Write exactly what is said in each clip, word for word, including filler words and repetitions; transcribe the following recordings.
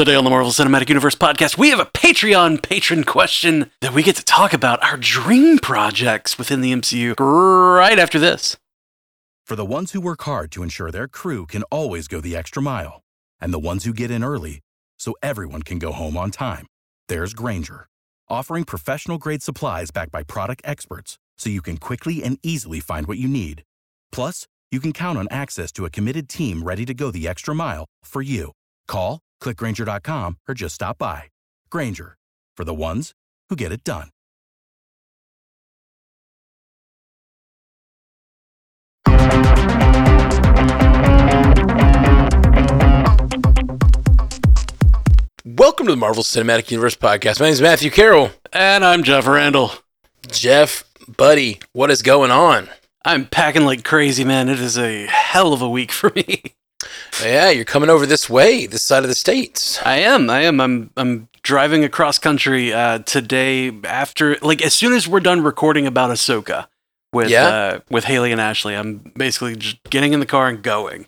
Today on the Marvel Cinematic Universe podcast, we have a Patreon patron question that we get to talk about our dream projects within the M C U right after this. For the ones who work hard to ensure their crew can always go the extra mile, and the ones who get in early so everyone can go home on time, there's Grainger, offering professional-grade supplies backed by product experts so you can quickly and easily find what you need. Plus, you can count on access to a committed team ready to go the extra mile for you. Call, click Grainger dot com, or just stop by. Grainger, for the ones who get it done. Welcome to the Marvel Cinematic Universe podcast. My name is Matthew Carroll. And I'm Jeff Randall. Jeff, buddy, what is going on? I'm packing like crazy, man. It is a hell of a week for me. Yeah, you're coming over this way, this side of the States. I am. I am. I'm I'm driving across country uh, today after, like, as soon as we're done recording about Ahsoka with, yeah. uh, with Haley and Ashley, I'm basically just getting in the car and going.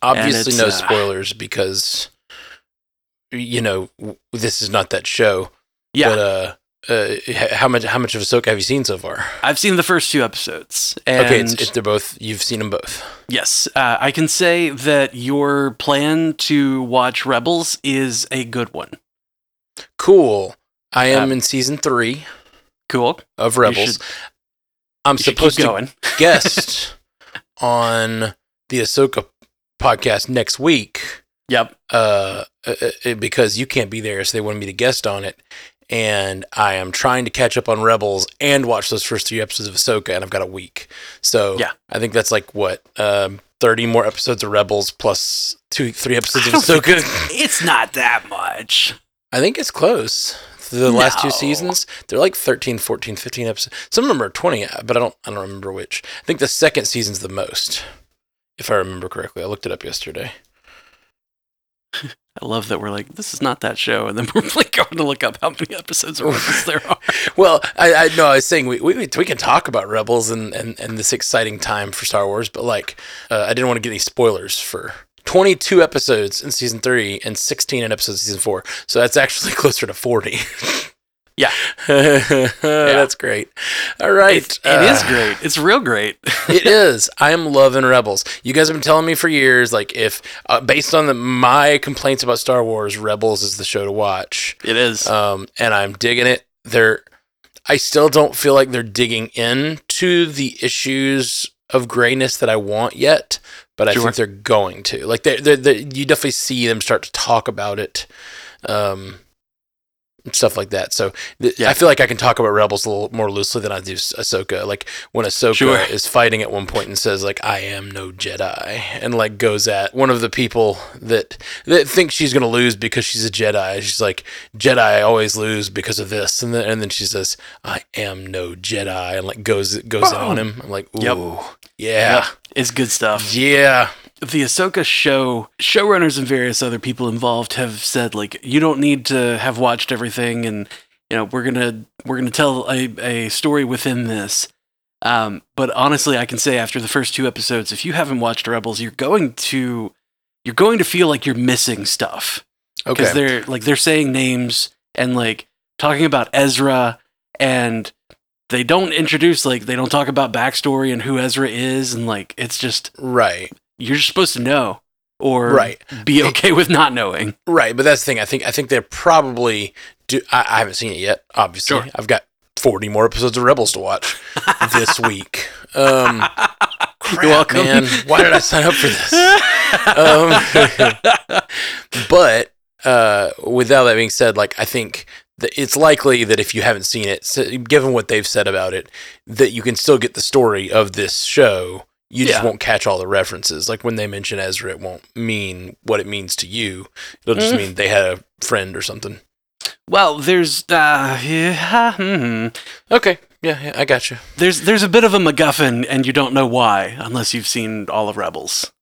Obviously, and no uh, spoilers because, you know, this is not that show. Yeah. But, uh, Uh, how much? How much of Ahsoka have you seen so far? I've seen the first two episodes. And okay, it's, it's, they're both. You've seen them both. Yes, uh, I can say that your plan to watch Rebels is a good one. Cool. I am um, in season three. Cool. Of Rebels. Should, I'm supposed to guest on the Ahsoka podcast next week. Yep. Uh, because you can't be there, so they wanted me to guest on it. And I am trying to catch up on Rebels and watch those first three episodes of Ahsoka, and I've got a week. So yeah. I think that's like, what, um, thirty more episodes of Rebels plus two, three episodes of Ahsoka? It's not that much. I think it's close. The no. last two seasons, they're like thirteen, fourteen, fifteen episodes. Some of them are twenty, but I don't, I don't remember which. I think the second season's the most, if I remember correctly. I looked it up yesterday. I love that we're like, this is not that show, and then we're like going to look up how many episodes of Rebels there are. Well, I know I, I was saying we, we we can talk about Rebels and, and, and this exciting time for Star Wars, but like uh, I didn't want to get any spoilers for twenty-two episodes in season three and sixteen in episodes of season four, so that's actually closer to forty. Yeah. Yeah, that's great. All right, it's, it uh, is great. It's real great. It is. I am loving Rebels. You guys have been telling me for years, like if uh, based on the, my complaints about Star Wars, Rebels is the show to watch. It is, um, and I'm digging it. They're, I still don't feel like they're digging into the issues of grayness that I want yet, but I sure. think they're going to. Like they, they, you definitely see them start to talk about it. Um, Stuff like that. So th- yeah. I feel like I can talk about Rebels a little more loosely than I do Ahsoka. Like when Ahsoka sure. is fighting at one point and says like, I am no Jedi, and like goes at one of the people that, that thinks she's going to lose because she's a Jedi. She's like, Jedi, I always lose because of this. And then, and then she says, I am no Jedi, and like goes, goes oh. on him. I'm like, ooh, yep. yeah. Yep. It's good stuff. Yeah. The Ahsoka show, showrunners and various other people involved have said, like, you don't need to have watched everything, and, you know, we're going to we're gonna tell a, a story within this. Um, but honestly, I can say after the first two episodes, if you haven't watched Rebels, you're going to you're going to feel like you're missing stuff. Okay. Because they're, like, they're saying names and, like, talking about Ezra, and they don't introduce, like, they don't talk about backstory and who Ezra is, and, like, it's just... Right. You're just supposed to know, or right. be okay with not knowing. Right, but that's the thing. I think I think they're probably... Do, I, I haven't seen it yet, obviously. Sure. I've got forty more episodes of Rebels to watch this week. Um, crap, You're welcome. Man. Why did I sign up for this? Um, but uh, with all that being said, like I think... it's likely that if you haven't seen it, so given what they've said about it, that you can still get the story of this show. You just yeah. won't catch all the references. Like when they mention Ezra, it won't mean what it means to you. It'll just mm. mean they had a friend or something. Well, there's... Uh, yeah, mm-hmm. Okay. Yeah, yeah, I got you. There's, there's a bit of a MacGuffin, and you don't know why, unless you've seen all of Rebels.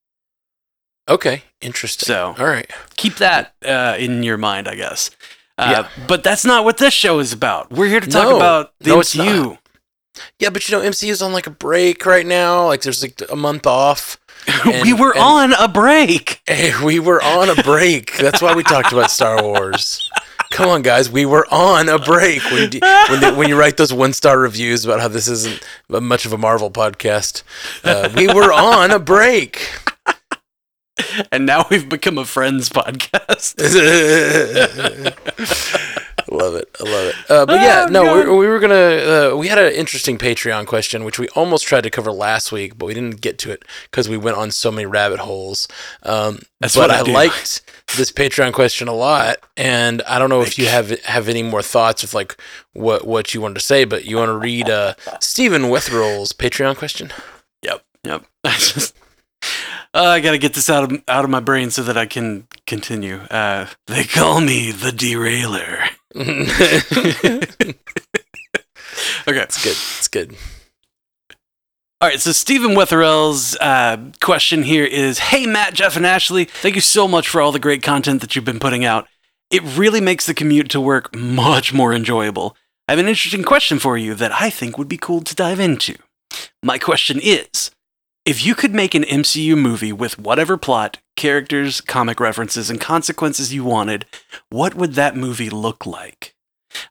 Okay. Interesting. So, all right. Keep that uh, in your mind, I guess. Uh, yeah. But that's not what this show is about. We're here to talk no, about the no, M C U. Yeah, but you know, M C U is on like a break right now. Like there's like a month off. And, we were and, on a break. Hey, we were on a break. That's why we talked about Star Wars. Come on, guys. We were on a break. When do, when, the, when you write those one-star reviews about how this isn't much of a Marvel podcast, uh, we were on a break. And now we've become a Friends podcast. I love it. I love it. Uh, but yeah, oh, no, we, we were going to, uh, we had an interesting Patreon question, which we almost tried to cover last week, but we didn't get to it because we went on so many rabbit holes. Um, That's but what I, I liked this Patreon question a lot. And I don't know if you have, have any more thoughts of like what, what you wanted to say, but you want to read uh, Stephen Withrell's Patreon question? Yep. Yep. I just... Uh, I gotta get this out of out of my brain so that I can continue. Uh, they call me the derailer. Okay, it's good. It's good. All right, so Stephen Wetherell's uh, question here is: Hey, Matt, Jeff, and Ashley, thank you so much for all the great content that you've been putting out. It really makes the commute to work much more enjoyable. I have an interesting question for you that I think would be cool to dive into. My question is. If you could make an M C U movie with whatever plot, characters, comic references, and consequences you wanted, what would that movie look like?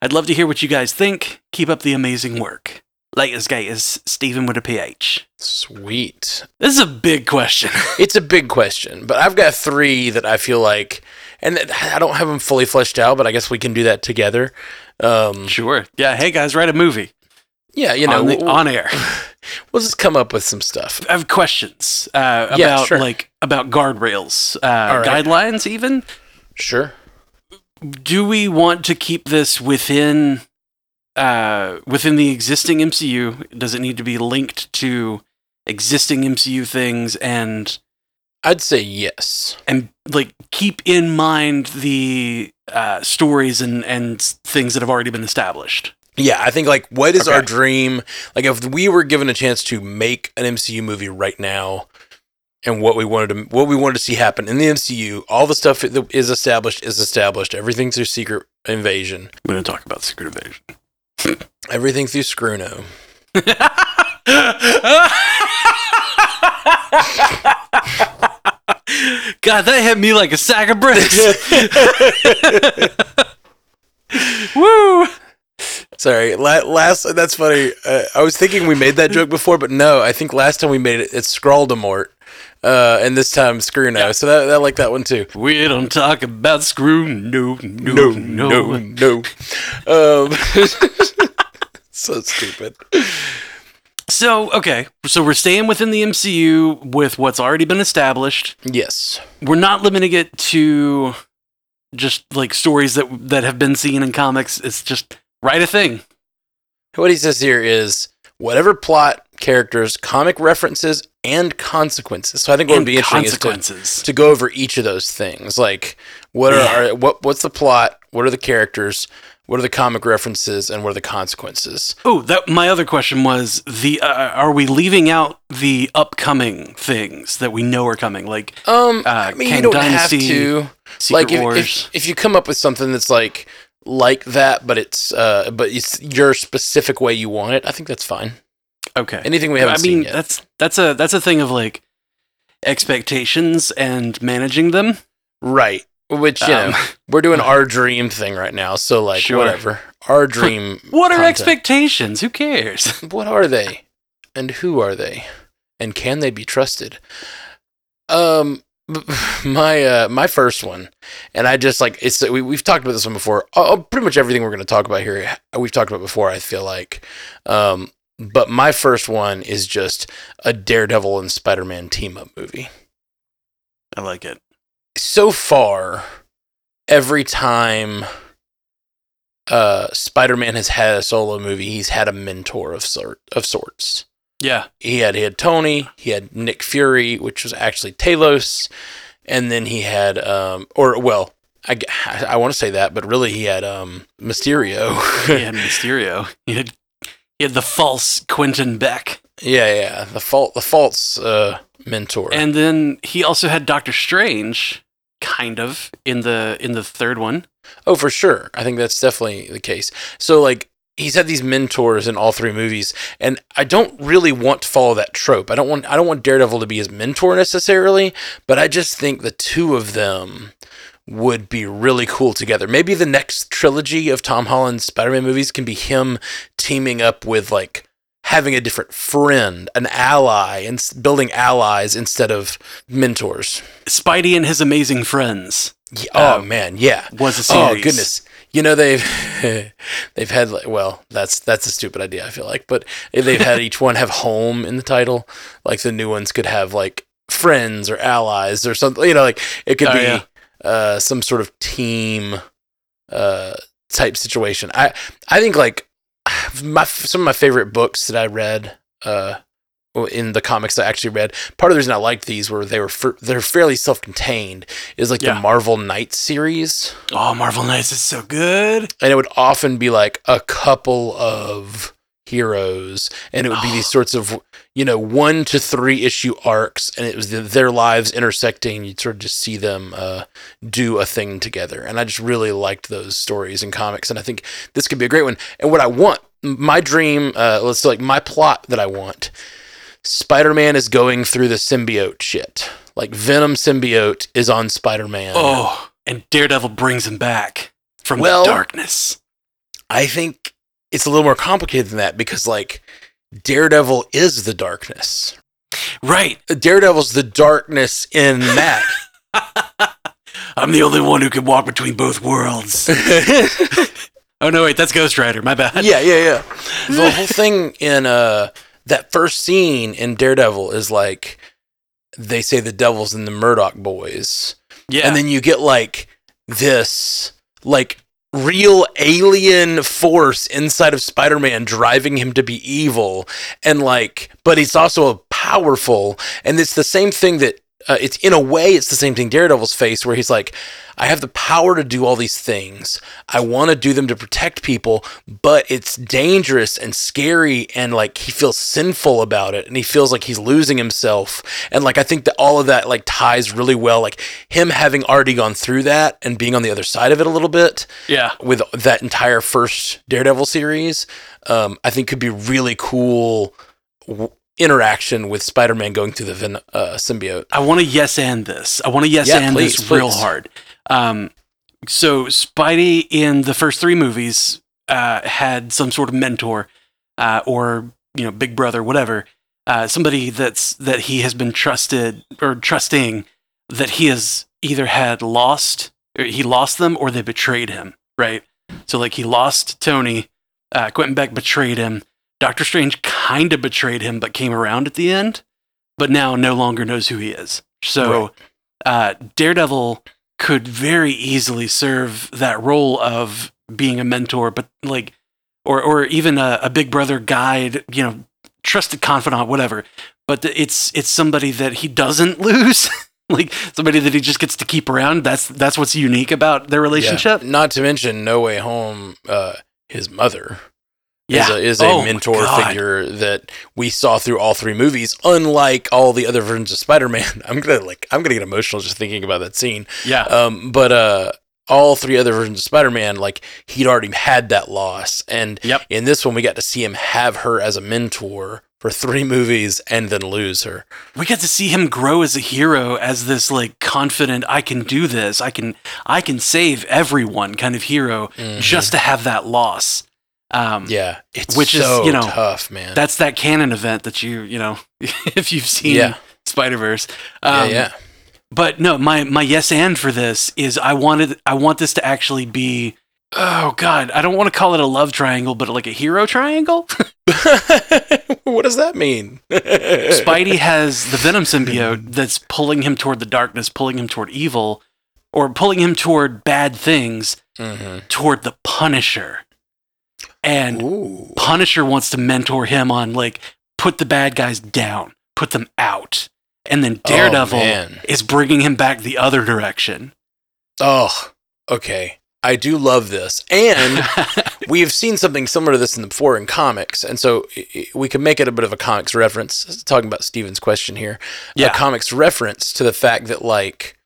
I'd love to hear what you guys think. Keep up the amazing work. Like this guy is Stephen with a P H. Sweet. This is a big question. It's a big question, but I've got three that I feel like, and I don't have them fully fleshed out, but I guess we can do that together. Um, sure. Yeah. Hey guys, write a movie. Yeah, you know, on, the, we'll, on air. We'll just come up with some stuff. I have questions uh, about yeah, sure. like about guardrails, uh, right. guidelines, even. Sure. Do we want to keep this within uh, within the existing M C U? Does it need to be linked to existing M C U things? And I'd say yes. And like keep in mind the uh, stories and and things that have already been established. Yeah, I think, like, what is okay. our dream? Like, if we were given a chance to make an M C U movie right now and what we wanted to what we wanted to see happen in the M C U, all the stuff that is established is established. Everything through Secret Invasion. We're going to talk about Secret Invasion. Everything through Scruno. God, that hit me like a sack of bricks. Woo! Sorry, last that's funny. Uh, I was thinking we made that joke before, but no, I think last time we made it, it's Scrawldemort, uh, and this time Screw No. Yeah. So that I like that one too. We don't talk about Screw No, no, no, no. no. Um, so stupid. So okay, so we're staying within the M C U with what's already been established. Yes, we're not limiting it to just like stories that that have been seen in comics. It's just. Write a thing. What he says here is whatever plot, characters, comic references, and consequences. So I think what and would be interesting is to, to go over each of those things. Like what yeah. are what what's the plot? What are the characters? What are the comic references? And what are the consequences? Oh, that my other question was the uh, are we leaving out the upcoming things that we know are coming? Like um, uh, I mean, Kang you don't Dynasty, have to. Secret like if, Wars. If, if you come up with something that's like. Like that, but it's uh, but it's your specific way you want it. I think that's fine. Okay. Anything we haven't I mean, seen yet. That's that's a that's a thing of like expectations and managing them, right? Which you um, know, we're doing our dream thing right now, so like sure. whatever our dream. What are content. Expectations? Who cares? What are they, and who are they, and can they be trusted? Um. My uh, my first one, and I just like it's we we've talked about this one before. Oh, pretty much everything we're going to talk about here, we've talked about before. I feel like, um, but my first one is just a Daredevil and Spider-Man team up movie. I like it. So far, every time uh, Spider-Man has had a solo movie, he's had a mentor of sort of sorts. Yeah, he had he had Tony, he had Nick Fury, which was actually Talos, and then he had um or well, I, I want to say that, but really he had um Mysterio. He had Mysterio. He had he had the false Quentin Beck. Yeah, yeah, the false the false uh, mentor. And then he also had Doctor Strange, kind of in the in the third one. Oh, for sure. I think that's definitely the case. So like. he's had these mentors in all three movies, and I don't really want to follow that trope. I don't want I don't want Daredevil to be his mentor necessarily, but I just think the two of them would be really cool together. Maybe the next trilogy of Tom Holland's Spider-Man movies can be him teaming up with, like, having a different friend, an ally, and building allies instead of mentors. Spidey and His Amazing Friends. Oh, um, man, yeah. Was a series. Oh, goodness. You know, they've they've had, like, well, that's that's a stupid idea, I feel like, but they've had each one have home in the title. Like, the new ones could have, like, friends or allies or something. You know, like, it could oh, be yeah. uh, some sort of team uh, type situation. I, I think, like, my some of my favorite books that I read uh, in the comics that I actually read, part of the reason I liked these were they were f- they're fairly self-contained, is like yeah. the Marvel Knights series. Oh, Marvel Knights is so good. And it would often be like a couple of heroes, and it would be oh. these sorts of, you know, one to three issue arcs, and it was the, their lives intersecting. You'd sort of just see them uh, do a thing together. And I just really liked those stories in comics, and I think this could be a great one. And what I want, my dream, uh, let's say, like, my plot that I want, Spider-Man is going through the symbiote shit. Like, Venom symbiote is on Spider-Man. Oh, and Daredevil brings him back from well, the darkness. I think it's a little more complicated than that, because, like, Daredevil is the darkness. Right. Daredevil's the darkness in that. I'm the only one who can walk between both worlds. Oh, no, wait, that's Ghost Rider. My bad. Yeah, yeah, yeah. The whole thing in uh, that first scene in Daredevil is, like, they say the devil's in the Murdoch boys. Yeah. And then you get, like, this, like, real alien force inside of Spider-Man driving him to be evil, and, like, but it's also powerful, and it's the same thing that uh, it's in a way it's the same thing Daredevil's face, where he's like, I have the power to do all these things, I want to do them to protect people, but it's dangerous and scary, and, like, he feels sinful about it, and he feels like he's losing himself, and, like, I think that all of that, like, ties really well, like, him having already gone through that and being on the other side of it a little bit, yeah, with that entire first Daredevil series, um, I think could be really cool w- interaction with Spider-Man going through the uh, symbiote. I want to yes and this. I want to yes yeah, and please, this please. real hard. Um, so Spidey in the first three movies uh, had some sort of mentor uh, or, you know, big brother, whatever, uh, somebody that's that he has been trusted or trusting, that he has either had lost, or he lost them, or they betrayed him, right? So, like, he lost Tony, uh, Quentin Beck betrayed him, Doctor Strange kind of betrayed him but came around at the end, but now no longer knows who he is. So right. uh, Daredevil could very easily serve that role of being a mentor, but, like, or or even a, a big brother guide, you know, trusted confidant, whatever. But it's it's somebody that he doesn't lose, like, somebody that he just gets to keep around. That's that's what's unique about their relationship. Yeah. Not to mention, No Way Home, uh, his mother. Yeah. Is a, is a oh mentor figure that we saw through all three movies, unlike all the other versions of Spider-Man. I'm gonna like I'm gonna get emotional just thinking about that scene. Yeah. Um. But uh, all three other versions of Spider-Man, like, he'd already had that loss, and yep. in this one we got to see him have her as a mentor for three movies, and then lose her. We got to see him grow as a hero, as this, like, confident, I can do this, I can I can save everyone kind of hero, mm-hmm. just to have that loss. Um, yeah, it's which so is, you know, tough, man. That's that canon event that you, you know, if you've seen yeah. Spider-Verse. Um, yeah, yeah. But no, my, my yes and for this is I wanted, I want this to actually be, oh God, I don't want to call it a love triangle, but like a hero triangle. What does that mean? Spidey has the Venom symbiote that's pulling him toward the darkness, pulling him toward evil, or pulling him toward bad things, mm-hmm. toward the Punisher. And Ooh. Punisher wants to mentor him on, like, put the bad guys down, put them out. And then Daredevil oh, is bringing him back the other direction. Oh, okay. I do love this. And we've seen something similar to this in the before in comics. And so we can make it a bit of a comics reference, talking about Steven's question here, yeah. a comics reference to the fact that, like,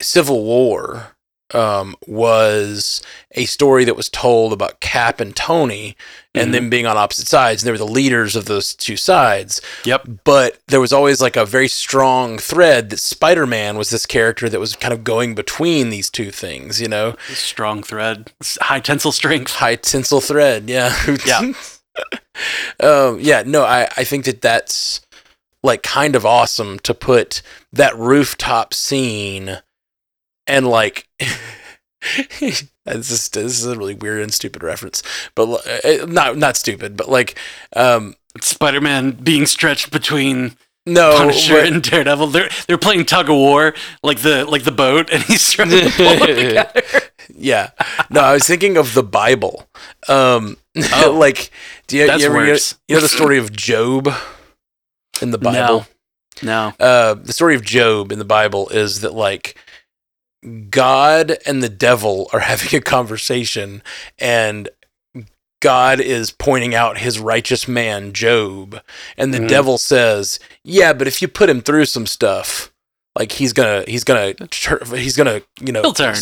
Civil War um, was a story that was told about Cap and Tony and mm-hmm. them being on opposite sides. And they were the leaders of those two sides. Yep. But there was always like a very strong thread that Spider-Man was this character that was kind of going between these two things, you know? Strong thread. High tensile strength. High tensile thread. Yeah. Yeah. um, yeah. No, I, I think that that's like kind of awesome to put that rooftop scene and like, this is, this is a really weird and stupid reference, but uh, not, not stupid, but like, um, Spider-Man being stretched between no, Punisher and Daredevil. They're, they're playing tug of war, like the, like the boat, and he's trying to pull it together. Yeah. No, I was thinking of the Bible. Um, oh, like, do you, that's you ever, worse. You know, the story of Job? In the Bible, no, no. Uh, the story of Job in the Bible is that like God and the devil are having a conversation, and God is pointing out his righteous man Job, and the mm-hmm. devil says, "Yeah, but if you put him through some stuff, like he's gonna, he's gonna, he's gonna, you know, he'll turn,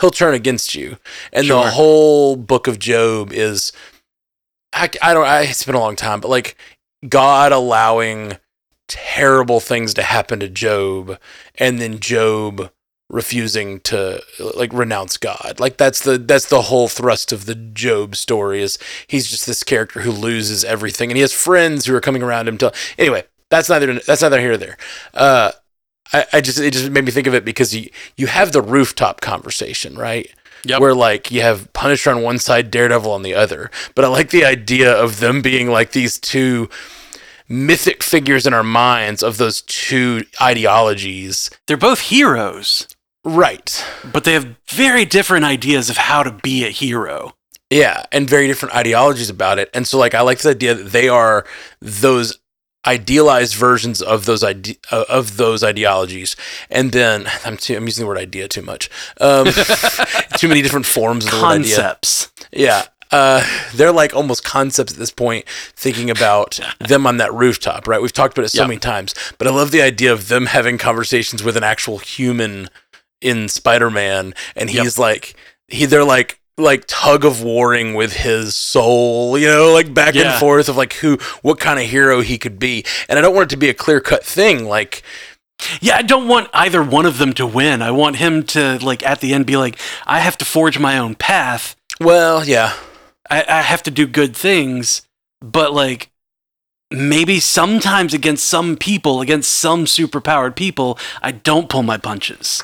he'll turn against you." And sure. the whole book of Job is, I, I don't, I, it's been a long time, but like. God allowing terrible things to happen to Job, and then Job refusing to like renounce God. Like that's the that's the whole thrust of the Job story, is he's just this character who loses everything, and he has friends who are coming around him. To, anyway, that's neither that's neither here nor there. Uh, I, I just it just made me think of it because you you have the rooftop conversation, right? Yep. Where like you have Punisher on one side, Daredevil on the other, but I like the idea of them being like these two mythic figures in our minds of those two ideologies. They're both heroes, right? But they have very different ideas of how to be a hero. Yeah, and very different ideologies about it. And so, like, I like the idea that they are those idealized versions of those ide- of those ideologies, and then I'm too, I'm using the word idea too much. Um, too many different forms of the concepts. Word idea. Yeah, uh, they're like almost concepts at this point. Thinking about them on that rooftop, right? We've talked about it so yep. many times, but I love the idea of them having conversations with an actual human in Spider-Man, and he's yep. like he. They're like. like tug of warring with his soul, you know, like back yeah. and forth of like who, what kind of hero he could be. And I don't want it to be a clear cut thing. Like, yeah, I don't want either one of them to win. I want him to like at the end be like, I have to forge my own path. Well, yeah, I, I have to do good things, but like maybe sometimes against some people, against some superpowered people, I don't pull my punches.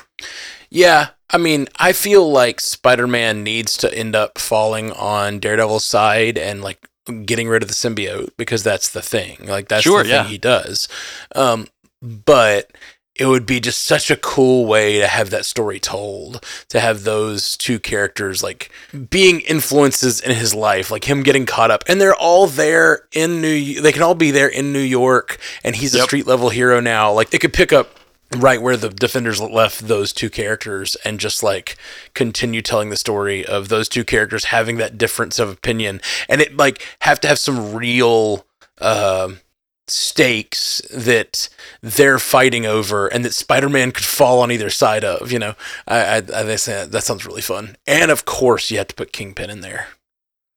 Yeah. I mean, I feel like Spider-Man needs to end up falling on Daredevil's side and like getting rid of the symbiote, because that's the thing. Like that's sure, the yeah. thing he does. Um, but it would be just such a cool way to have that story told, to have those two characters like being influences in his life, like him getting caught up, and they're all there in New. They can all be there in New York, and he's yep. a street level hero now. Like it could pick up right where the Defenders left those two characters and just like continue telling the story of those two characters having that difference of opinion, and it like have to have some real uh, stakes that they're fighting over and that Spider-Man could fall on either side of, you know, I, I, I think that sounds really fun. And of course you have to put Kingpin in there.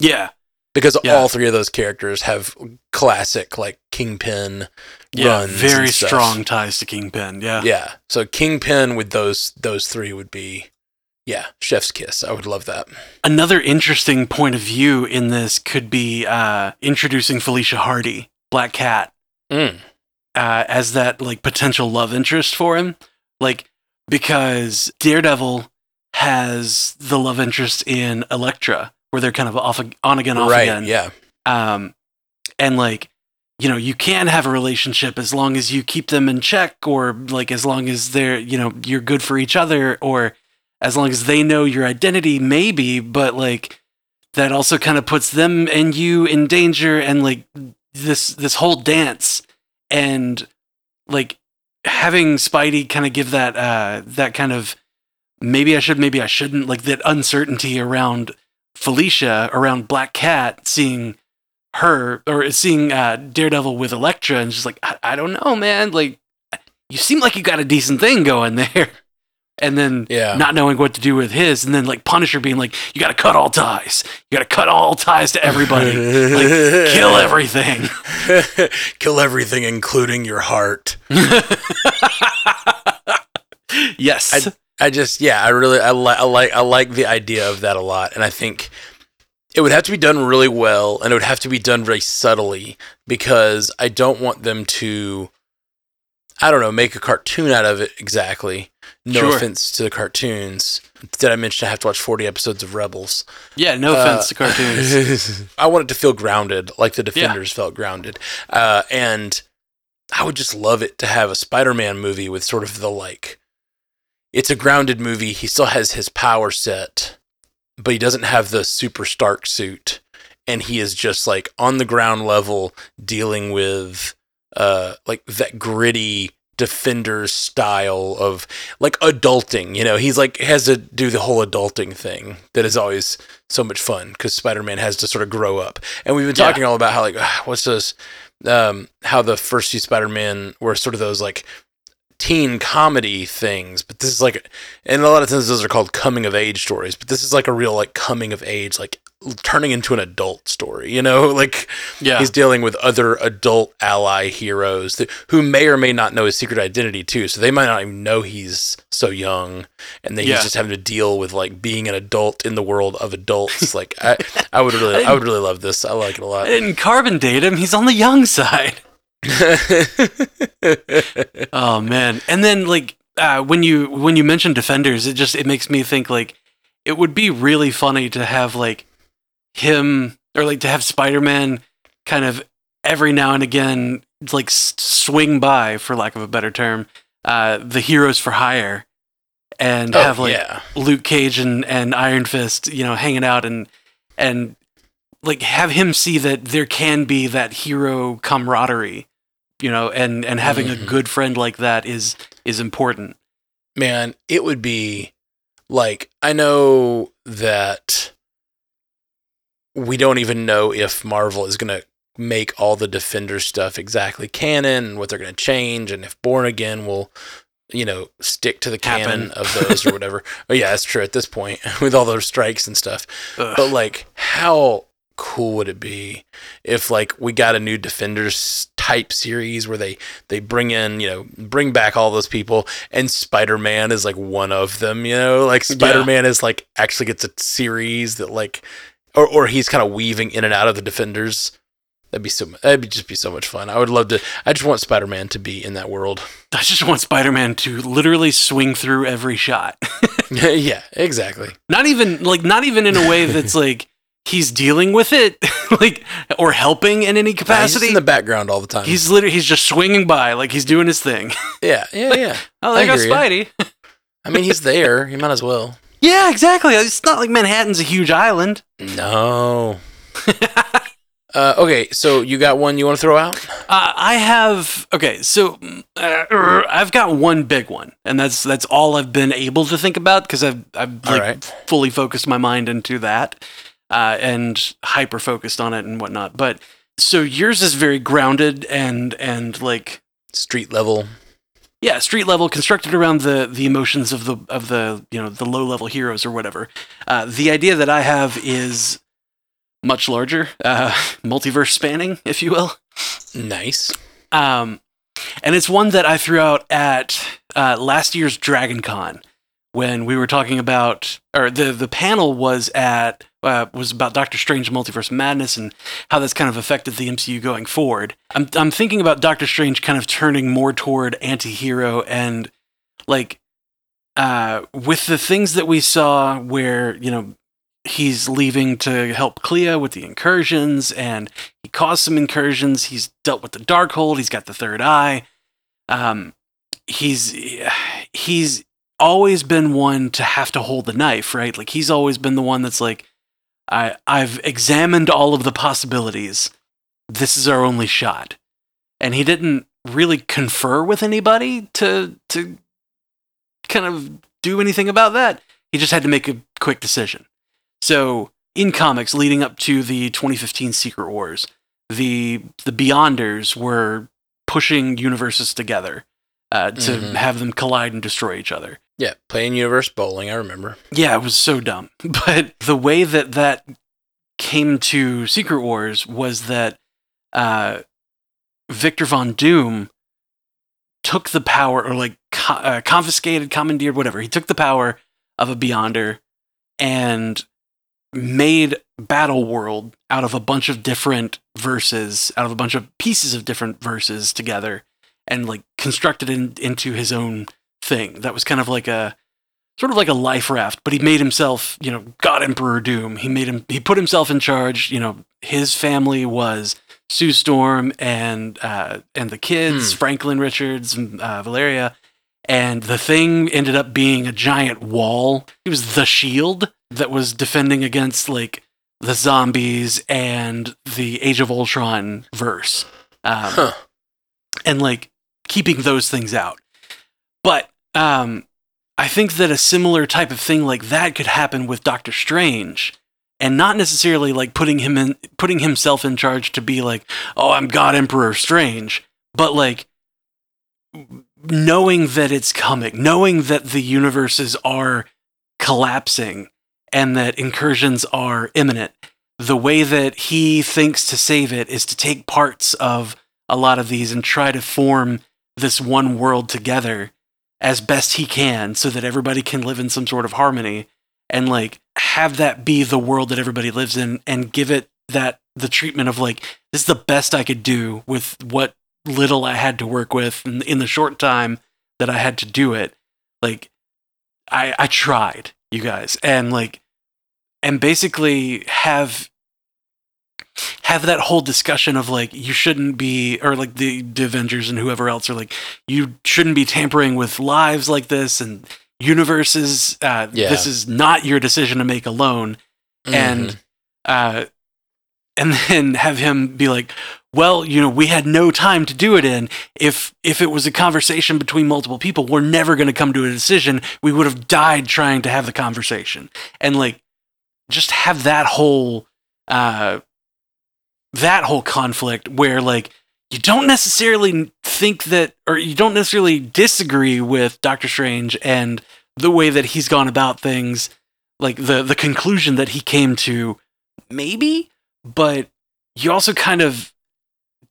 Yeah. Because yeah. all three of those characters have classic like Kingpin yeah, runs. Very strong ties to Kingpin. Yeah, yeah. So Kingpin with those those three would be, yeah, chef's kiss. I would love that. Another interesting point of view in this could be uh, introducing Felicia Hardy, Black Cat, mm. uh, as that like potential love interest for him, like because Daredevil has the love interest in Elektra, where they're kind of off on again, off right, again. Yeah. Um, and like, you know, you can have a relationship as long as you keep them in check, or like, as long as they're, you know, you're good for each other, or as long as they know your identity, maybe, but like that also kind of puts them and you in danger, and like this, this whole dance, and like having Spidey kind of give that, uh, that kind of maybe I should, maybe I shouldn't, like that uncertainty around Felicia, around Black Cat, seeing her or seeing uh, Daredevil with Elektra, and just like I, I don't know, man. Like you seem like you got a decent thing going there, and then yeah. not knowing what to do with his, and then like Punisher being like, you got to cut all ties. You got to cut all ties to everybody. Like, kill everything. Kill everything, including your heart. Yes. I, I just, yeah, I really, I, li- I like, I like the idea of that a lot. And I think it would have to be done really well, and it would have to be done very subtly, because I don't want them to, I don't know, make a cartoon out of it exactly. No sure. offense to the cartoons. Did I mention I have to watch forty episodes of Rebels? Yeah, no uh, offense to cartoons. I want it to feel grounded, like the Defenders yeah. felt grounded. Uh, and I would just love it to have a Spider-Man movie with sort of the, like, it's a grounded movie. He still has his power set, but he doesn't have the super Stark suit. And he is just, like, on the ground level dealing with, uh, like, that gritty Defenders style of, like, adulting. You know, he's, like, has to do the whole adulting thing that is always so much fun, because Spider-Man has to sort of grow up. And we've been talking yeah. all about how, like, what's this, um, how the first few Spider-Man were sort of those, like, teen comedy things, but this is like, and a lot of times those are called coming of age stories, but this is like a real, like, coming of age, like turning into an adult story, you know, like yeah. he's dealing with other adult ally heroes that, who may or may not know his secret identity too. So they might not even know he's so young, and then yeah. he's just having to deal with, like, being an adult in the world of adults. Like I, I would really, I, I would really love this. I like it a lot. I didn't carbon date him. He's on the young side. Oh man. And then, like, uh when you when you mentioned Defenders, it just it makes me think, like, it would be really funny to have, like, him, or, like, to have Spider-Man kind of every now and again, like, s- swing by, for lack of a better term, uh the Heroes for Hire, and oh, have, like, yeah. Luke Cage and and Iron Fist, you know, hanging out, and and like have him see that there can be that hero camaraderie. You know, and, and having mm. a good friend like that is is important. Man, it would be, like, I know that we don't even know if Marvel is going to make all the Defender stuff exactly canon, and what they're going to change, and if Born Again will, you know, stick to the canon Happen. of those or whatever. Oh, yeah, that's true at this point with all those strikes and stuff. Ugh. But, like, how cool would it be if, like, we got a new Defenders type series where they they bring in, you know, bring back all those people, and Spider-Man is, like, one of them, you know, like Spider-Man yeah. is, like, actually gets a series that, like, or or he's kind of weaving in and out of the Defenders. That'd be so that'd be just be so much fun. I would love to. I just want Spider-Man to be in that world. I just want Spider-Man to literally swing through every shot. Yeah, exactly. Not even like not even in a way that's like he's dealing with it, like, or helping in any capacity. Yeah, he's in the background all the time. He's literally, he's just swinging by, like, he's doing his thing. Yeah, yeah, yeah. Oh, there goes Spidey. I mean, he's there. He might as well. Yeah, exactly. It's not like Manhattan's a huge island. No. uh, okay, so you got one you want to throw out? Uh, I have, okay, so uh, I've got one big one, and that's that's all I've been able to think about, because I've, I've like, right. fully focused my mind into that. Uh, and hyper focused on it and whatnot. But so yours is very grounded and and like street level. Yeah, street level, constructed around the the emotions of the of the you know the low level heroes or whatever. Uh, the idea that I have is much larger, uh, multiverse spanning, if you will. Nice. Um, and it's one that I threw out at uh, last year's Dragon Con, when we were talking about, or the, the panel was at, uh, was about Doctor Strange and Multiverse Madness and how that's kind of affected the M C U going forward. I'm I'm thinking about Doctor Strange kind of turning more toward anti-hero, and, like, uh, with the things that we saw where, you know, he's leaving to help Clea with the incursions, and he caused some incursions, he's dealt with the Darkhold, he's got the third eye, um, he's, he's, always been one to have to hold the knife, right? Like, he's always been the one that's like, I, I've examined all of the possibilities. This is our only shot. And he didn't really confer with anybody to to kind of do anything about that. He just had to make a quick decision. So, in comics, leading up to the twenty fifteen Secret Wars, the the Beyonders were pushing universes together uh, to mm-hmm. have them collide and destroy each other. Yeah, playing universe bowling, I remember. Yeah, it was so dumb. But the way that that came to Secret Wars was that uh, Victor Von Doom took the power, or like co- uh, confiscated, commandeered, whatever. He took the power of a Beyonder and made Battle World out of a bunch of different verses, out of a bunch of pieces of different verses together, and like constructed in, into his own thing. That was kind of like a sort of like a life raft, but he made himself, you know, God Emperor Doom. He made him, he put himself in charge. You know, his family was Sue Storm and uh, and the kids, hmm. Franklin Richards and uh, Valeria, and the thing ended up being a giant wall. It was the shield that was defending against like the zombies and the Age of Ultron verse, um, huh. and like keeping those things out. But um, I think that a similar type of thing like that could happen with Doctor Strange. And not necessarily like putting him in, putting himself in charge to be like, oh, I'm God Emperor Strange, but like knowing that it's coming, knowing that the universes are collapsing and that incursions are imminent. The way that he thinks to save it is to take parts of a lot of these and try to form this one world together as best he can so that everybody can live in some sort of harmony. And like have that be the world that everybody lives in, and give it that the treatment of like, this is the best I could do with what little I had to work with in, in the short time that I had to do it. Like I, I tried, you guys, and like, and basically have, have that whole discussion of like, you shouldn't be, or like the, the Avengers and whoever else are like, you shouldn't be tampering with lives like this. And, universes, uh, yeah. this is not your decision to make alone. Mm-hmm. And, uh, and then have him be like, well, you know, we had no time to do it in. If, if it was a conversation between multiple people, we're never going to come to a decision. We would have died trying to have the conversation. And like, just have that whole, uh, that whole conflict where like, you don't necessarily think that, or you don't necessarily disagree with Doctor Strange and the way that he's gone about things, like the, the conclusion that he came to, maybe, but you also kind of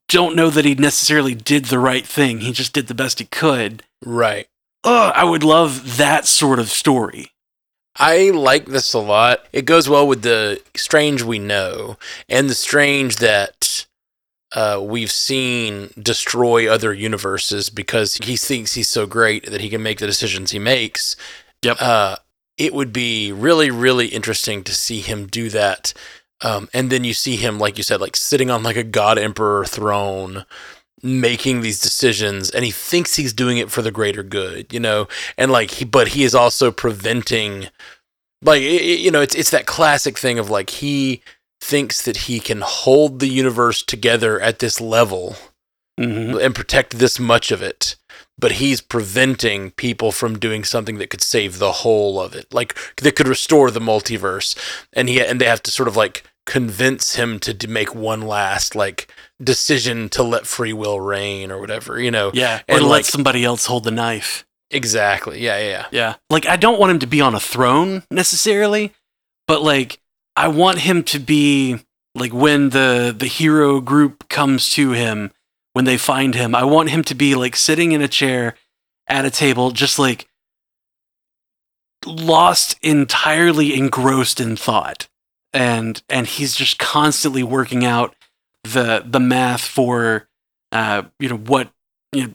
don't know that he necessarily did the right thing. He just did the best he could. Right. Ugh, I would love that sort of story. I like this a lot. It goes well with the Strange we know and the Strange that Uh, we've seen destroy other universes because he thinks he's so great that he can make the decisions he makes. Yep. Uh, it would be really, really interesting to see him do that. Um, and then you see him, like you said, like sitting on like a God Emperor throne, making these decisions, and he thinks he's doing it for the greater good, you know? And like, he, but he is also preventing, like, it, it, you know, it's, it's that classic thing of like, he thinks that he can hold the universe together at this level mm-hmm. and protect this much of it, but he's preventing people from doing something that could save the whole of it, like that could restore the multiverse. And he and they have to sort of like convince him to, to make one last like decision to let free will reign or whatever, you know? Yeah, and or like, let somebody else hold the knife. Exactly. Yeah, yeah, yeah. Yeah. Like I don't want him to be on a throne necessarily, but like. I want him to be like when the, the hero group comes to him, when they find him, I want him to be like sitting in a chair at a table, just like lost, entirely engrossed in thought. And, and he's just constantly working out the, the math for, uh, you know, what, you know,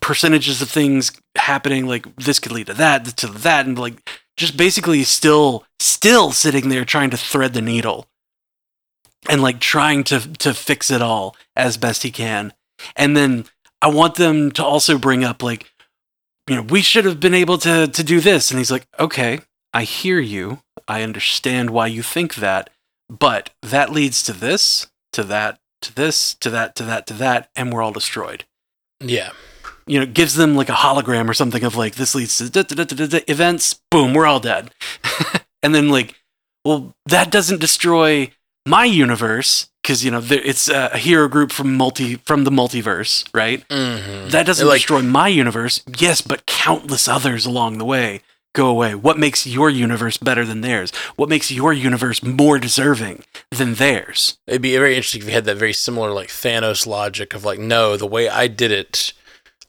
percentages of things happening. Like this could lead to that, to that. And like, just basically still still sitting there trying to thread the needle and like trying to to fix it all as best he can. And then I want them to also bring up like, you know, we should have been able to to do this. And he's like, okay, I hear you. I understand why you think that, but that leads to this, to that, to this, to that, to that, to that, and we're all destroyed. Yeah. You know, gives them like a hologram or something of like, this leads to da, da, da, da, da, events, boom, we're all dead. And then like, well, that doesn't destroy my universe because, you know, there, it's a hero group from multi from the multiverse, right? Mm-hmm. That doesn't like, destroy my universe. Yes, but countless others along the way Go away. What makes your universe better than theirs? What makes your universe more deserving than theirs? It'd be very interesting if you had that very similar like Thanos logic of like, no, the way I did it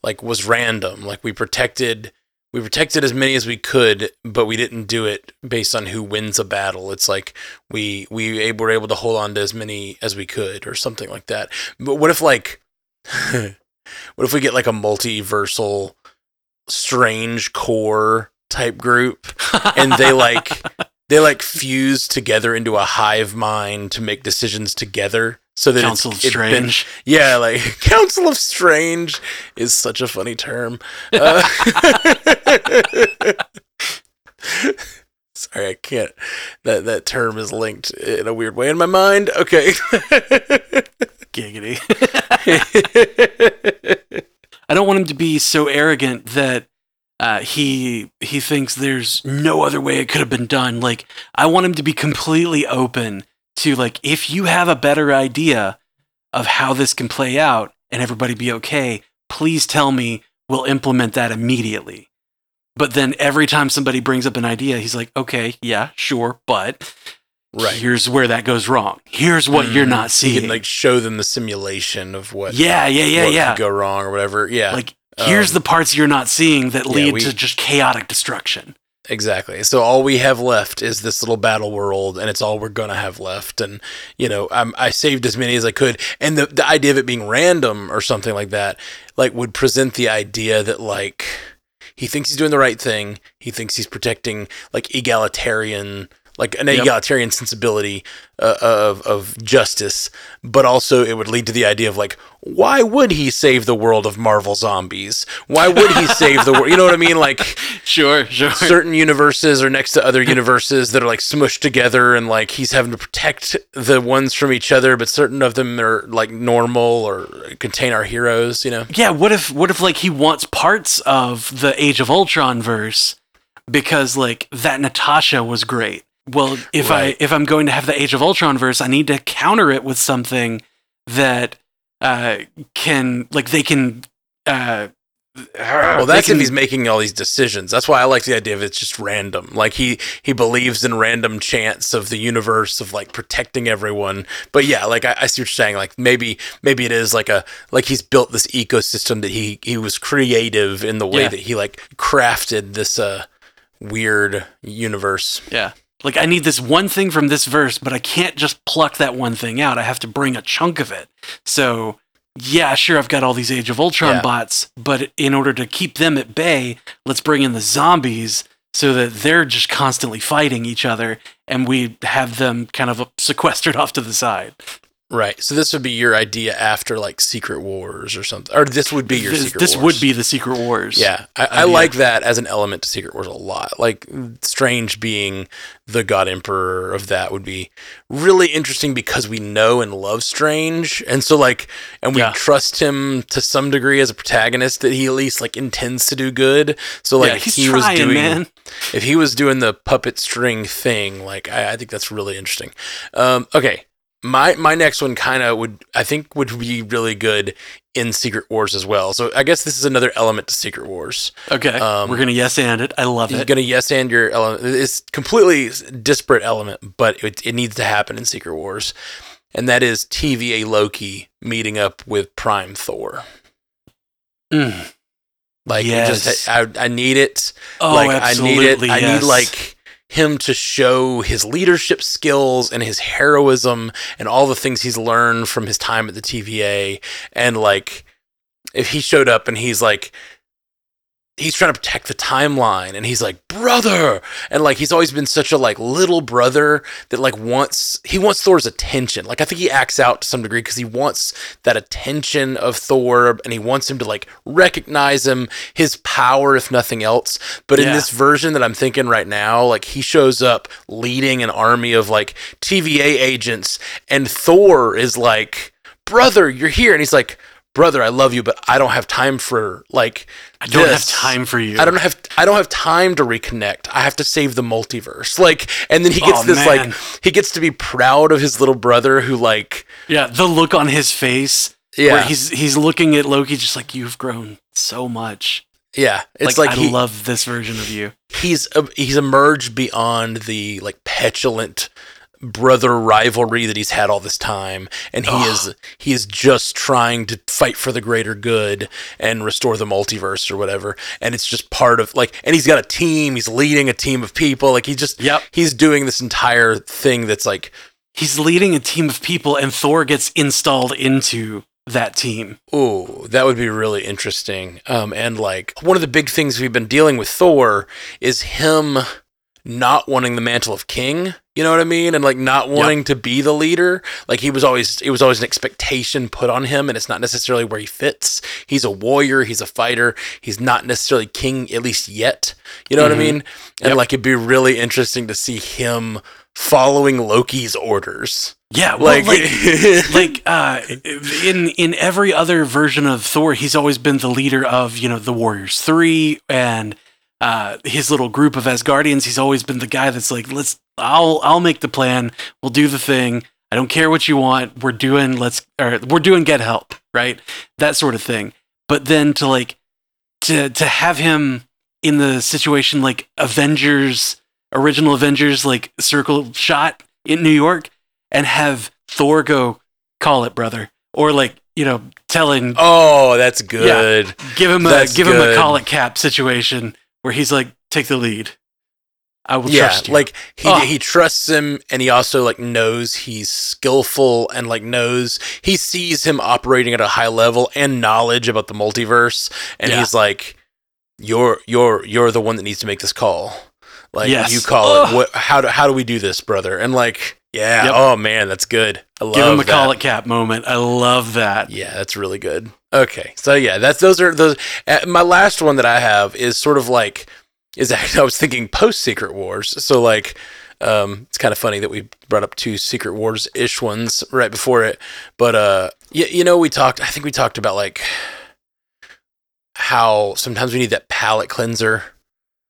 like was random. Like we protected we protected as many as we could, but we didn't do it based on who wins a battle. It's like we we were able to hold on to as many as we could or something like that. But what if like what if we get like a multiversal strange core type group and they like they like fuse together into a hive mind to make decisions together so that Council it's, of Strange it's been, yeah like Council of Strange is such a funny term uh, sorry I can't that that term is linked in a weird way in my mind okay giggity I don't want him to be so arrogant that Uh, he he thinks there's no other way it could have been done. Like, I want him to be completely open to, like, if you have a better idea of how this can play out and everybody be okay, please tell me, we'll implement that immediately. But then every time somebody brings up an idea, he's like, okay, yeah, sure, but right. Here's where that goes wrong. Here's what mm, you're not seeing. You can, like, show them the simulation of what, yeah, yeah, yeah, what yeah. could go wrong or whatever. Yeah. Like, Here's um, the parts you're not seeing that lead yeah, we, to just chaotic destruction. Exactly. So all we have left is this little battle world, and it's all we're going to have left. And, you know, I'm, I saved as many as I could. And the, the idea of it being random or something like that, like, would present the idea that, like, he thinks he's doing the right thing. He thinks he's protecting, like, egalitarian, like, an yep. egalitarian sensibility uh, of of justice, but also it would lead to the idea of, like, why would he save the world of Marvel zombies? Why would he save the world? You know what I mean? Like, sure, sure. Certain universes are next to other universes that are, like, smushed together, and, like, he's having to protect the ones from each other, but certain of them are, like, normal or contain our heroes, you know? Yeah, what if, what if like, he wants parts of the Age of Ultron verse because, like, that Natasha was great? Well, if right. I if I'm going to have the Age of Ultron verse, I need to counter it with something that uh, can like they can. Uh, well, that's can, if he's making all these decisions. That's why I like the idea of it's just random. Like he he believes in random chance of the universe of like protecting everyone. But yeah, like I, I see what you're saying. Like maybe maybe it is like a like he's built this ecosystem that he he was creative in the way yeah. that he like crafted this uh, weird universe. Yeah. Like, I need this one thing from this verse, but I can't just pluck that one thing out. I have to bring a chunk of it. So, yeah, sure, I've got all these Age of Ultron yeah. bots, but in order to keep them at bay, let's bring in the zombies so that they're just constantly fighting each other, and we have them kind of sequestered off to the side. Right. So this would be your idea after, like, Secret Wars or something. Or this would be your this, Secret this Wars. This would be the Secret Wars. Yeah. I, I like that as an element to Secret Wars a lot. Like, Strange being the God Emperor of that would be really interesting because we know and love Strange. And so, like, and we yeah. trust him to some degree as a protagonist that he at least, like, intends to do good. So, like, yeah, if he trying, was doing... Man. If he was doing the puppet string thing, like, I, I think that's really interesting. Um, okay. My my next one kind of would, I think, would be really good in Secret Wars as well. So I guess this is another element to Secret Wars. Okay, um, we're going to yes-and it. I love you're it. You're going to yes-and your element. It's completely disparate element, but it, it needs to happen in Secret Wars. And that is T V A Loki meeting up with Prime Thor. Mm. Like, yes. just, I, I need it. Oh, like, absolutely, I need it. Yes. I need, like... him to show his leadership skills and his heroism and all the things he's learned from his time at the T V A. And like, if he showed up and he's like, he's trying to protect the timeline and he's like, brother. And like, he's always been such a like little brother that like wants, he wants Thor's attention. Like, I think he acts out to some degree because he wants that attention of Thor and he wants him to like recognize him, his power, if nothing else. But yeah. in this version that I'm thinking right now, like he shows up leading an army of like T V A agents and Thor is like, brother, you're here. And he's like, brother, I love you, but I don't have time for like I don't this. have time for you. I don't have I don't have time to reconnect. I have to save the multiverse. Like, and then he gets oh, this man. like he gets to be proud of his little brother who like yeah, the look on his face. Yeah. Where he's he's looking at Loki just like, you've grown so much. Yeah, it's like, like I he, love this version of you. He's uh, he's emerged beyond the like petulant brother rivalry that he's had all this time, and he oh. is he is just trying to fight for the greater good and restore the multiverse or whatever. And it's just part of like, and he's got a team. He's leading a team of people. Like he just yep. he's doing this entire thing that's like he's leading a team of people, and Thor gets installed into that team. Ooh, that would be really interesting. Um, and like one of the big things we've been dealing with Thor is him not wanting the mantle of king, you know what I mean? And like not wanting yep. to be the leader. Like he was always, it was always an expectation put on him, and it's not necessarily where he fits. He's a warrior. He's a fighter. He's not necessarily king, at least yet, you know mm-hmm. what I mean? And yep. like, it'd be really interesting to see him following Loki's orders. Yeah, well, like like, like uh, in in every other version of Thor, he's always been the leader of, you know, the Warriors Three and uh, his little group of Asgardians. He's always been the guy that's like, let's, I'll I'll make the plan. We'll do the thing. I don't care what you want. We're doing let's or we're doing get help, right? That sort of thing. But then to like to to have him in the situation like Avengers, original Avengers, like circle shot in New York. And have Thor go, call it, brother, or like, you know, telling. Oh, that's good. Yeah, give him a that's give good. him a call it Cap situation where he's like, take the lead. I will yeah, trust you. Like he oh. he trusts him, and he also like knows he's skillful, and like knows he sees him operating at a high level and knowledge about the multiverse, and yeah. he's like, you're you're you're the one that needs to make this call. Like yes. you call oh. it. What, how do how do we do this, brother? And like. Yeah. Yep. Oh man, that's good. I love that. Give him a call it Cap moment. I love that. Yeah, that's really good. Okay, so yeah, that's those are those. Uh, my last one that I have is sort of like is actually I was thinking post Secret Wars. So like, um, it's kind of funny that we brought up two Secret Wars ish ones right before it. But uh, you, you know, we talked. I think we talked about like how sometimes we need that palate cleanser.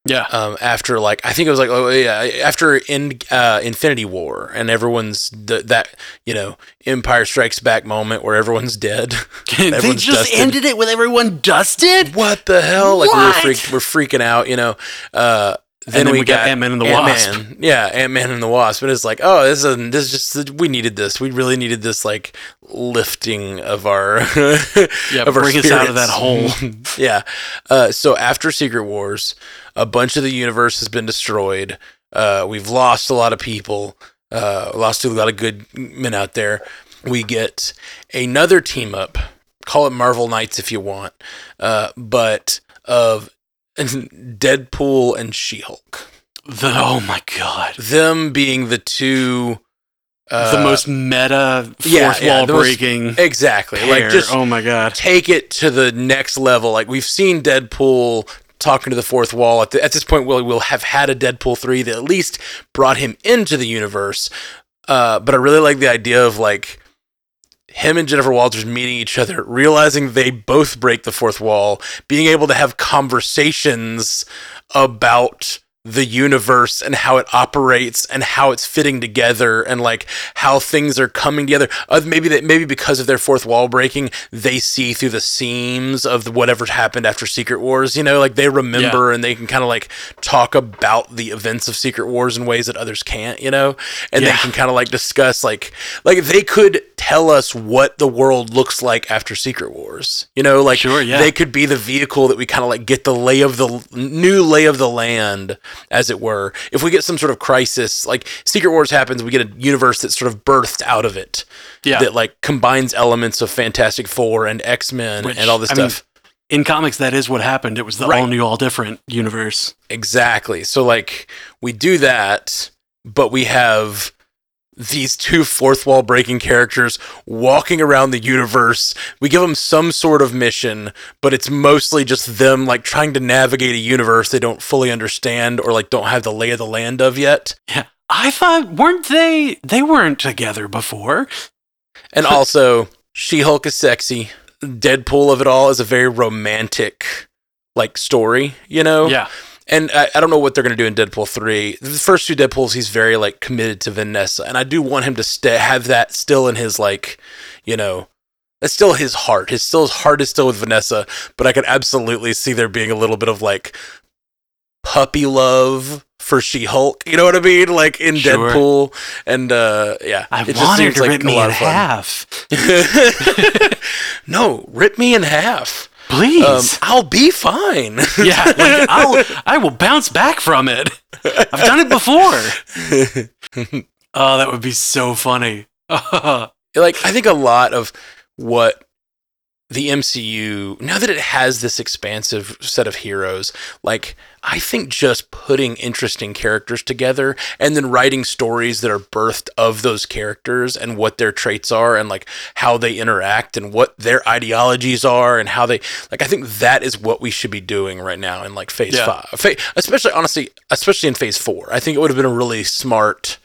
Yeah. Um, after like, I think it was like, oh yeah, after in uh, Infinity War and everyone's th- that you know Empire Strikes Back moment where everyone's dead. everyone's they just dusted. Ended it with everyone dusted. What the hell? Like what? we were freaked, we're freaking out, you know. Uh, then, and then we, we got, got Ant-Man and the Ant-Man. Wasp. Yeah, Ant-Man and the Wasp. And it's like, oh, this is this is just we needed this. We really needed this like lifting of our yeah, of bring our spirits. Us out of that hole. yeah. Uh, so after Secret Wars, a bunch of the universe has been destroyed. Uh, we've lost a lot of people. Uh, lost a lot of good men out there. We get another team up. Call it Marvel Knights if you want, uh, but of Deadpool and She-Hulk. The, oh my god! Them being the two, uh, the most meta, fourth yeah, yeah, wall breaking, most, exactly. Pair. Like just oh my god, take it to the next level. Like we've seen Deadpool talking to the fourth wall. At, the, at this point, we'll, we'll have had a Deadpool three that at least brought him into the universe. Uh, but I really like the idea of like him and Jennifer Walters meeting each other, realizing they both break the fourth wall, being able to have conversations about the universe and how it operates and how it's fitting together and like how things are coming together. Uh, maybe that maybe because of their fourth wall breaking, they see through the seams of the, whatever happened after Secret Wars, you know, like they remember yeah. and they can kind of like talk about the events of Secret Wars in ways that others can't, you know, and yeah. they can kind of like discuss like, like they could tell us what the world looks like after Secret Wars, you know, like sure, yeah. they could be the vehicle that we kind of like get the lay of the new lay of the land, as it were. If we get some sort of crisis, like Secret Wars happens, we get a universe that's sort of birthed out of it. Yeah. That like combines elements of Fantastic Four and X-Men Which, and all this I stuff. Mean, in comics, that is what happened. It was the right. all new, all different universe. Exactly. So like we do that, but we have these two fourth wall breaking characters walking around the universe. We give them some sort of mission, but it's mostly just them like trying to navigate a universe they don't fully understand or like don't have the lay of the land of yet. Yeah. I thought weren't they they weren't together before. And also, She-Hulk is sexy. Deadpool of it all is a very romantic like story, you know? Yeah. And I, I don't know what they're going to do in Deadpool three. The first two Deadpools, he's very, like, committed to Vanessa. And I do want him to st- have that still in his, like, you know, That's still his heart. His still his heart is still with Vanessa, but I could absolutely see there being a little bit of like puppy love for She-Hulk. You know what I mean? Like in sure. Deadpool, and uh, yeah, I it want her to like rip me in half. No, rip me in half. Please, um, I'll be fine. Yeah, like, I'll I will bounce back from it. I've done it before. Oh, that would be so funny. Like, I think a lot of what the M C U, now that it has this expansive set of heroes, like, I think just putting interesting characters together and then writing stories that are birthed of those characters and what their traits are and, like, how they interact and what their ideologies are and how they, like, I think that is what we should be doing right now in, like, phase yeah. five. Fa- especially, honestly, especially in phase four. I think it would have been a really smart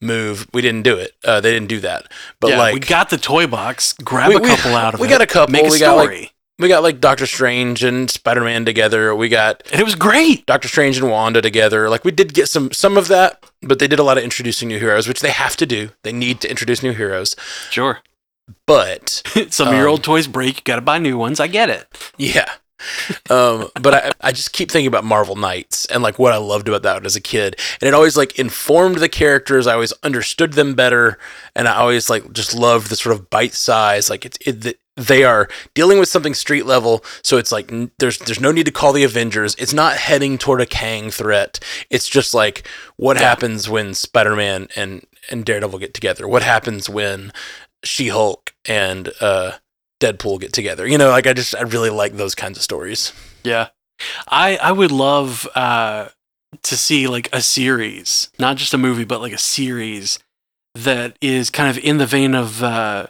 move. We didn't do it. Uh, they didn't do that. But yeah, like, we got the toy box. Grab we, a couple we, out of we it. We got a couple. Make a we story. Got like we got like Doctor Strange and Spider-Man together. We got and it was great. Doctor Strange and Wanda together. Like we did get some some of that, but they did a lot of introducing new heroes, which they have to do. They need to introduce new heroes. Sure, but some um, of your old toys break. You got to buy new ones. I get it. Yeah. um, but I, I just keep thinking about Marvel Knights and like what I loved about that as a kid, and it always like informed the characters. I always understood them better, and I always like just loved the sort of bite size. Like it's it, it, they are dealing with something street level, so it's like n- there's there's no need to call the Avengers. It's not heading toward a Kang threat. It's just like what yeah. happens when Spider-Man and and Daredevil get together. What happens when She-Hulk and uh. Deadpool get together. You know, like I just I really like those kinds of stories. Yeah. I I would love uh to see like a series, not just a movie, but like a series that is kind of in the vein of uh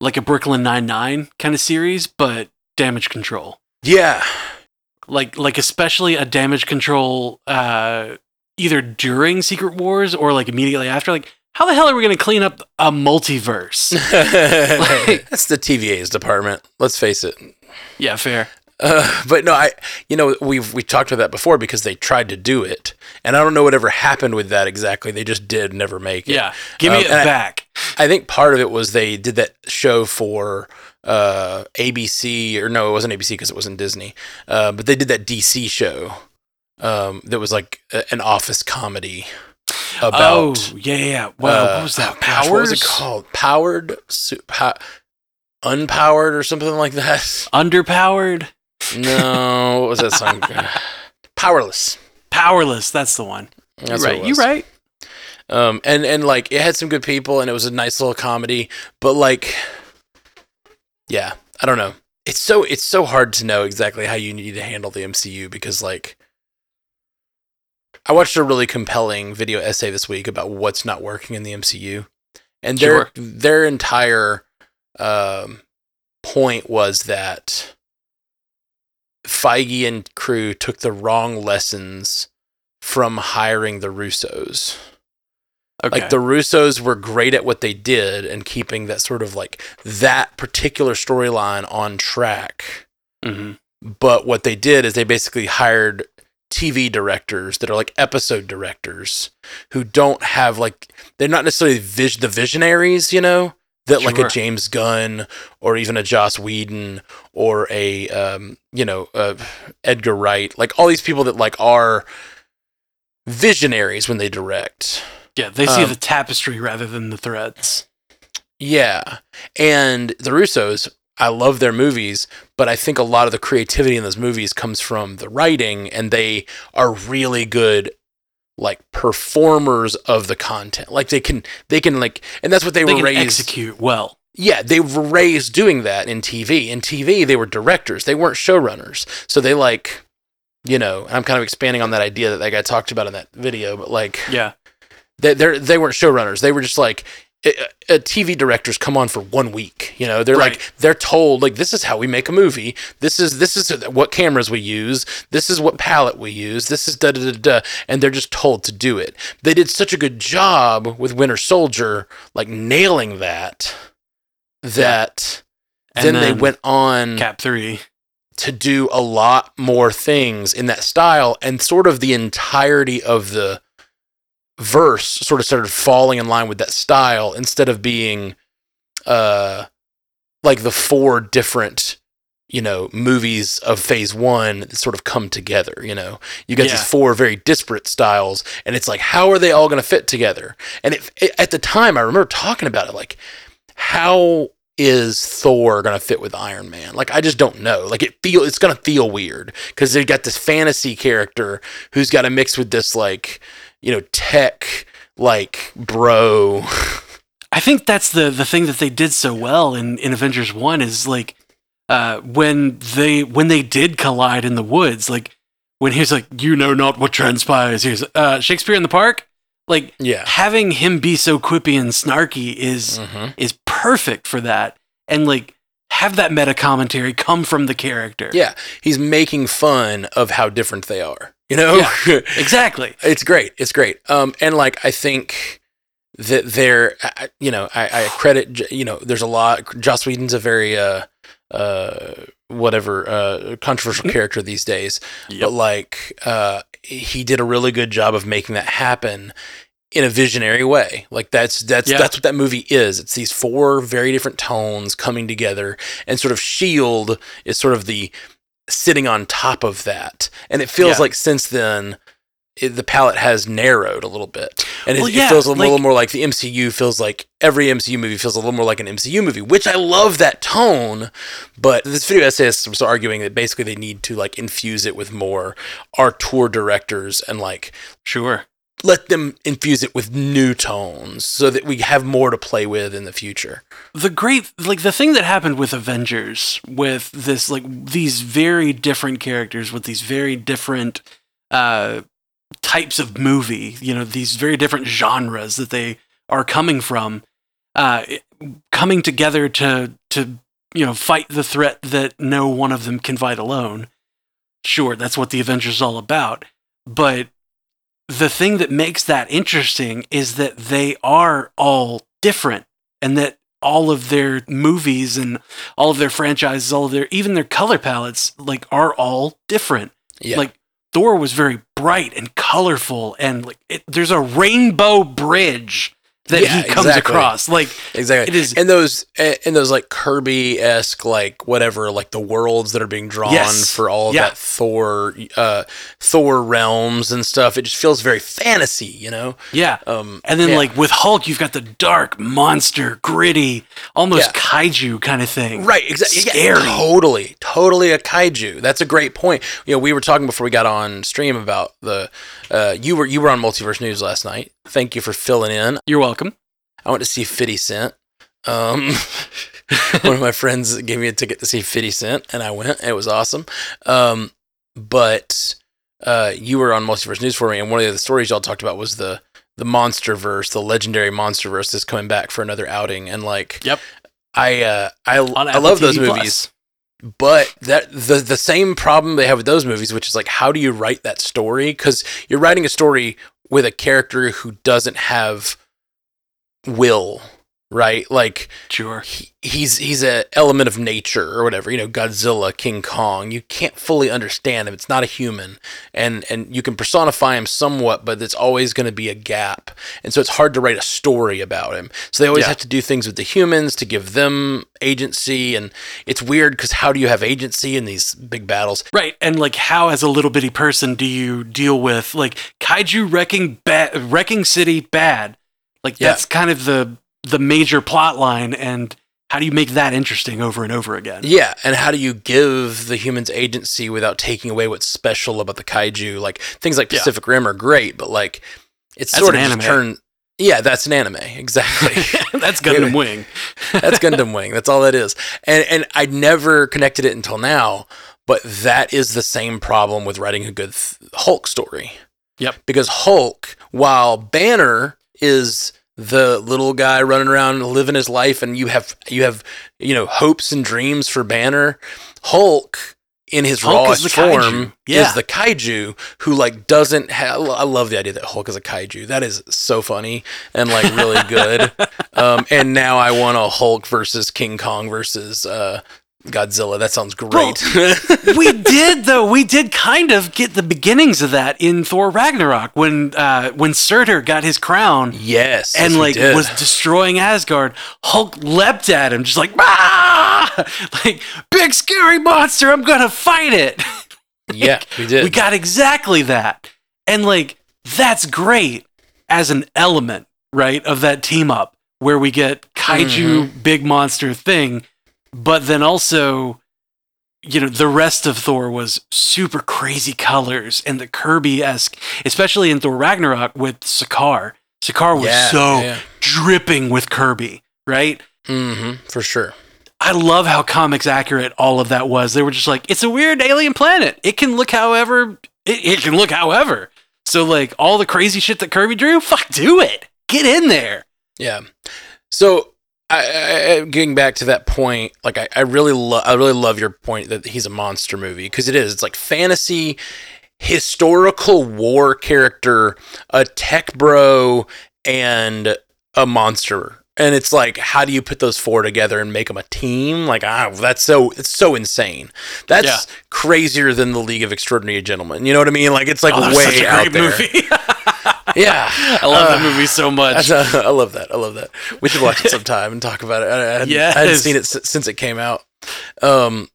like a Brooklyn Nine-Nine kind of series, but damage control. Yeah. Like like especially a damage control uh either during Secret Wars or like immediately after. Like, how the hell are we going to clean up a multiverse? Like, that's the T V A's department. Let's face it. Yeah, fair. Uh, but no, I, you know, we've we talked about that before because they tried to do it, and I don't know whatever happened with that exactly. They just did never make it. Yeah, give um, me it back. I, I think part of it was they did that show for uh, A B C, or no, it wasn't A B C because it wasn't Disney, uh, but they did that D C show um, that was like a, an office comedy. About, oh yeah, yeah. Well, uh, what was that? Powers? What was it called? Powered, su- pow- unpowered, or something like that. Underpowered. No, what was that song? Powerless. Powerless. That's the one. That's right. You right. Um, and and like it had some good people, and it was a nice little comedy. But like, yeah, I don't know. It's so it's so hard to know exactly how you need to handle the M C U because like. I watched a really compelling video essay this week about what's not working in the M C U, and their sure. their entire um, point was that Feige and crew took the wrong lessons from hiring the Russos. Okay. Like the Russos were great at what they did and keeping that sort of like that particular storyline on track. Mm-hmm. But what they did is they basically hired T V directors that are like episode directors who don't have like they're not necessarily vis- the visionaries, you know, that sure. like a James Gunn or even a Joss Whedon or a um, you know uh, Edgar Wright, like all these people that like are visionaries when they direct. Yeah, they see um, the tapestry rather than the threads. Yeah, and the Russos. I love their movies, but I think a lot of the creativity in those movies comes from the writing, and they are really good, like performers of the content. Like they can, they can like, and that's what they, they were raised execute well. Yeah, they were raised doing that in T V. In T V, they were directors; they weren't showrunners. So they like, you know, and I'm kind of expanding on that idea that that guy talked about in that video, but like, yeah, they they they weren't showrunners; they were just like. A T V directors come on for one week, you know, they're right. like, they're told like, this is how we make a movie. This is, this is what cameras we use. This is what palette we use. This is da da da da. And they're just told to do it. They did such a good job with Winter Soldier, like nailing that, that yeah. then, then they went on Cap three to do a lot more things in that style. And sort of the entirety of the verse sort of started falling in line with that style instead of being uh like the four different, you know, movies of phase one that sort of come together, you know, you got yeah. these four very disparate styles and it's like, how are they all going to fit together? And it, it, at the time I remember talking about it, like, how is Thor going to fit with Iron Man? Like, I just don't know. Like, it feel it's going to feel weird because they've got this fantasy character who's got to mix with this, like, you know, tech, like, bro. I think that's the the thing that they did so well in, in Avengers one is, like, uh, when they when they did collide in the woods, like, when he's like, you know not what transpires, he's uh, Shakespeare in the Park. Like, yeah. having him be so quippy and snarky is mm-hmm. is perfect for that. And, like, have that meta commentary come from the character. Yeah, he's making fun of how different they are, you know? Yeah, exactly. It's great. It's great. Um, and, like, I think that they're, you know, I, I credit, you know, there's a lot, Joss Whedon's a very, uh, uh, whatever, uh, controversial character these days. Yep. But, like, uh, he did a really good job of making that happen in a visionary way. Like, that's that's yeah. that's what that movie is. It's these four very different tones coming together, and sort of S H I E L D is sort of the sitting on top of that. And it feels yeah. like since then it, the palette has narrowed a little bit, and well, it, yeah, it feels a like, little more like the M C U feels like every M C U movie feels a little more like an M C U movie, which I love that tone. But this video essayist was arguing that basically they need to, like, infuse it with more our tour directors and, like, sure, let them infuse it with new tones so that we have more to play with in the future. The great, like, the thing that happened with Avengers, with this, like, these very different characters with these very different uh, types of movie, you know, these very different genres that they are coming from, uh, coming together to, to, you know, fight the threat that no one of them can fight alone. Sure, that's what the Avengers is all about, but the thing that makes that interesting is that they are all different, and that all of their movies and all of their franchises, all of their, even their color palettes, like, are all different. Yeah. Like, Thor was very bright and colorful, and, like, it, there's a rainbow bridge that yeah, he comes exactly. across. Like, exactly. It is, and those, and those, like, Kirby-esque, like, whatever, like, the worlds that are being drawn yes. for all of yeah. that Thor, uh, Thor realms and stuff. It just feels very fantasy, you know? Yeah. Um, and then, yeah. like, with Hulk, you've got the dark, monster, gritty, almost yeah. kaiju kind of thing. Right, exactly. Scary. Yeah, totally. Totally a kaiju. That's a great point. You know, we were talking before we got on stream about the, uh, you were, you were on Multiverse News last night. Thank you for filling in. You're welcome. Welcome. I went to see fifty cent. Um, one of my friends gave me a ticket to see fifty cent, and I went. It was awesome. Um, but uh, you were on Multiverse News for me, and one of the other stories y'all talked about was the the Monsterverse, the legendary Monsterverse is coming back for another outing. And, like, yep, I uh, I I love T V those Plus. movies, but that the the same problem they have with those movies, which is, like, how do you write that story? Because you're writing a story with a character who doesn't have will, right? Like, sure, he, he's he's an element of nature or whatever, you know, Godzilla, King Kong. You can't fully understand him. It's not a human, and and you can personify him somewhat, but it's always going to be a gap, and so it's hard to write a story about him. So they always yeah. have to do things with the humans to give them agency, and it's weird because how do you have agency in these big battles, right? And, like, how as a little bitty person do you deal with, like, kaiju wrecking ba- wrecking city bad? Like, yeah. that's kind of the the major plot line, and how do you make that interesting over and over again? Yeah, and how do you give the humans agency without taking away what's special about the kaiju? Like, things like Pacific yeah. Rim are great, but, like, it's that's sort an of just turn. Yeah, that's an anime, exactly. That's Gundam Wing. That's Gundam Wing. That's all that is. And and I never connected it until now, but that is the same problem with writing a good th- Hulk story. Yep. Because Hulk, while Banner is the little guy running around living his life, and you have you have you know hopes and dreams for Banner, Hulk in his Hulk rawest is form yeah. is the kaiju who, like, doesn't have. I love the idea that Hulk is a kaiju. That is so funny and, like, really good. Um, and now I want a Hulk versus King Kong versus uh, Godzilla. That sounds great. Bro, we did though. We did kind of get the beginnings of that in Thor Ragnarok when uh, when Surtur got his crown. Yes, and yes, like was destroying Asgard. Hulk leapt at him, just like ah, like big scary monster. I'm gonna fight it. Like, yeah, we did. We got exactly that, and like that's great as an element, right, of that team up where we get kaiju mm-hmm. big monster thing. But then also, you know, the rest of Thor was super crazy colors and the Kirby-esque, especially in Thor Ragnarok with Sakaar. Sakaar was yeah, so yeah. dripping with Kirby, right? Mm-hmm, for sure. I love how comics accurate all of that was. They were just like, it's a weird alien planet. It can look however, it, it can look however. So like all the crazy shit that Kirby drew, fuck, do it. Get in there. Yeah. So... I, I, getting back to that point, like I, I really love, I really love your point that he's a monster movie because it is. It's like fantasy, historical war character, a tech bro, and a monster. And it's like, how do you put those four together and make them a team? Like, ah, that's so it's so insane. That's yeah. crazier than the League of Extraordinary Gentlemen. You know what I mean? Like, it's like oh, way such a out great there. Movie. Yeah, I love uh, that movie so much. I, I love that. I love that. We should watch it sometime and talk about it. I, I, hadn't, yes. I hadn't seen it since it came out. Um,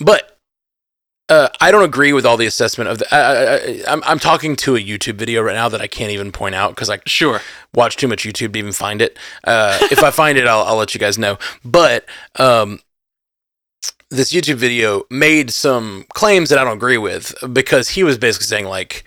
but uh, I don't agree with all the assessment of the. I, I, I'm I'm talking to a YouTube video right now that I can't even point out because I sure watch too much YouTube to even find it. Uh, if I find it, I'll I'll let you guys know. But um, this YouTube video made some claims that I don't agree with because he was basically saying like.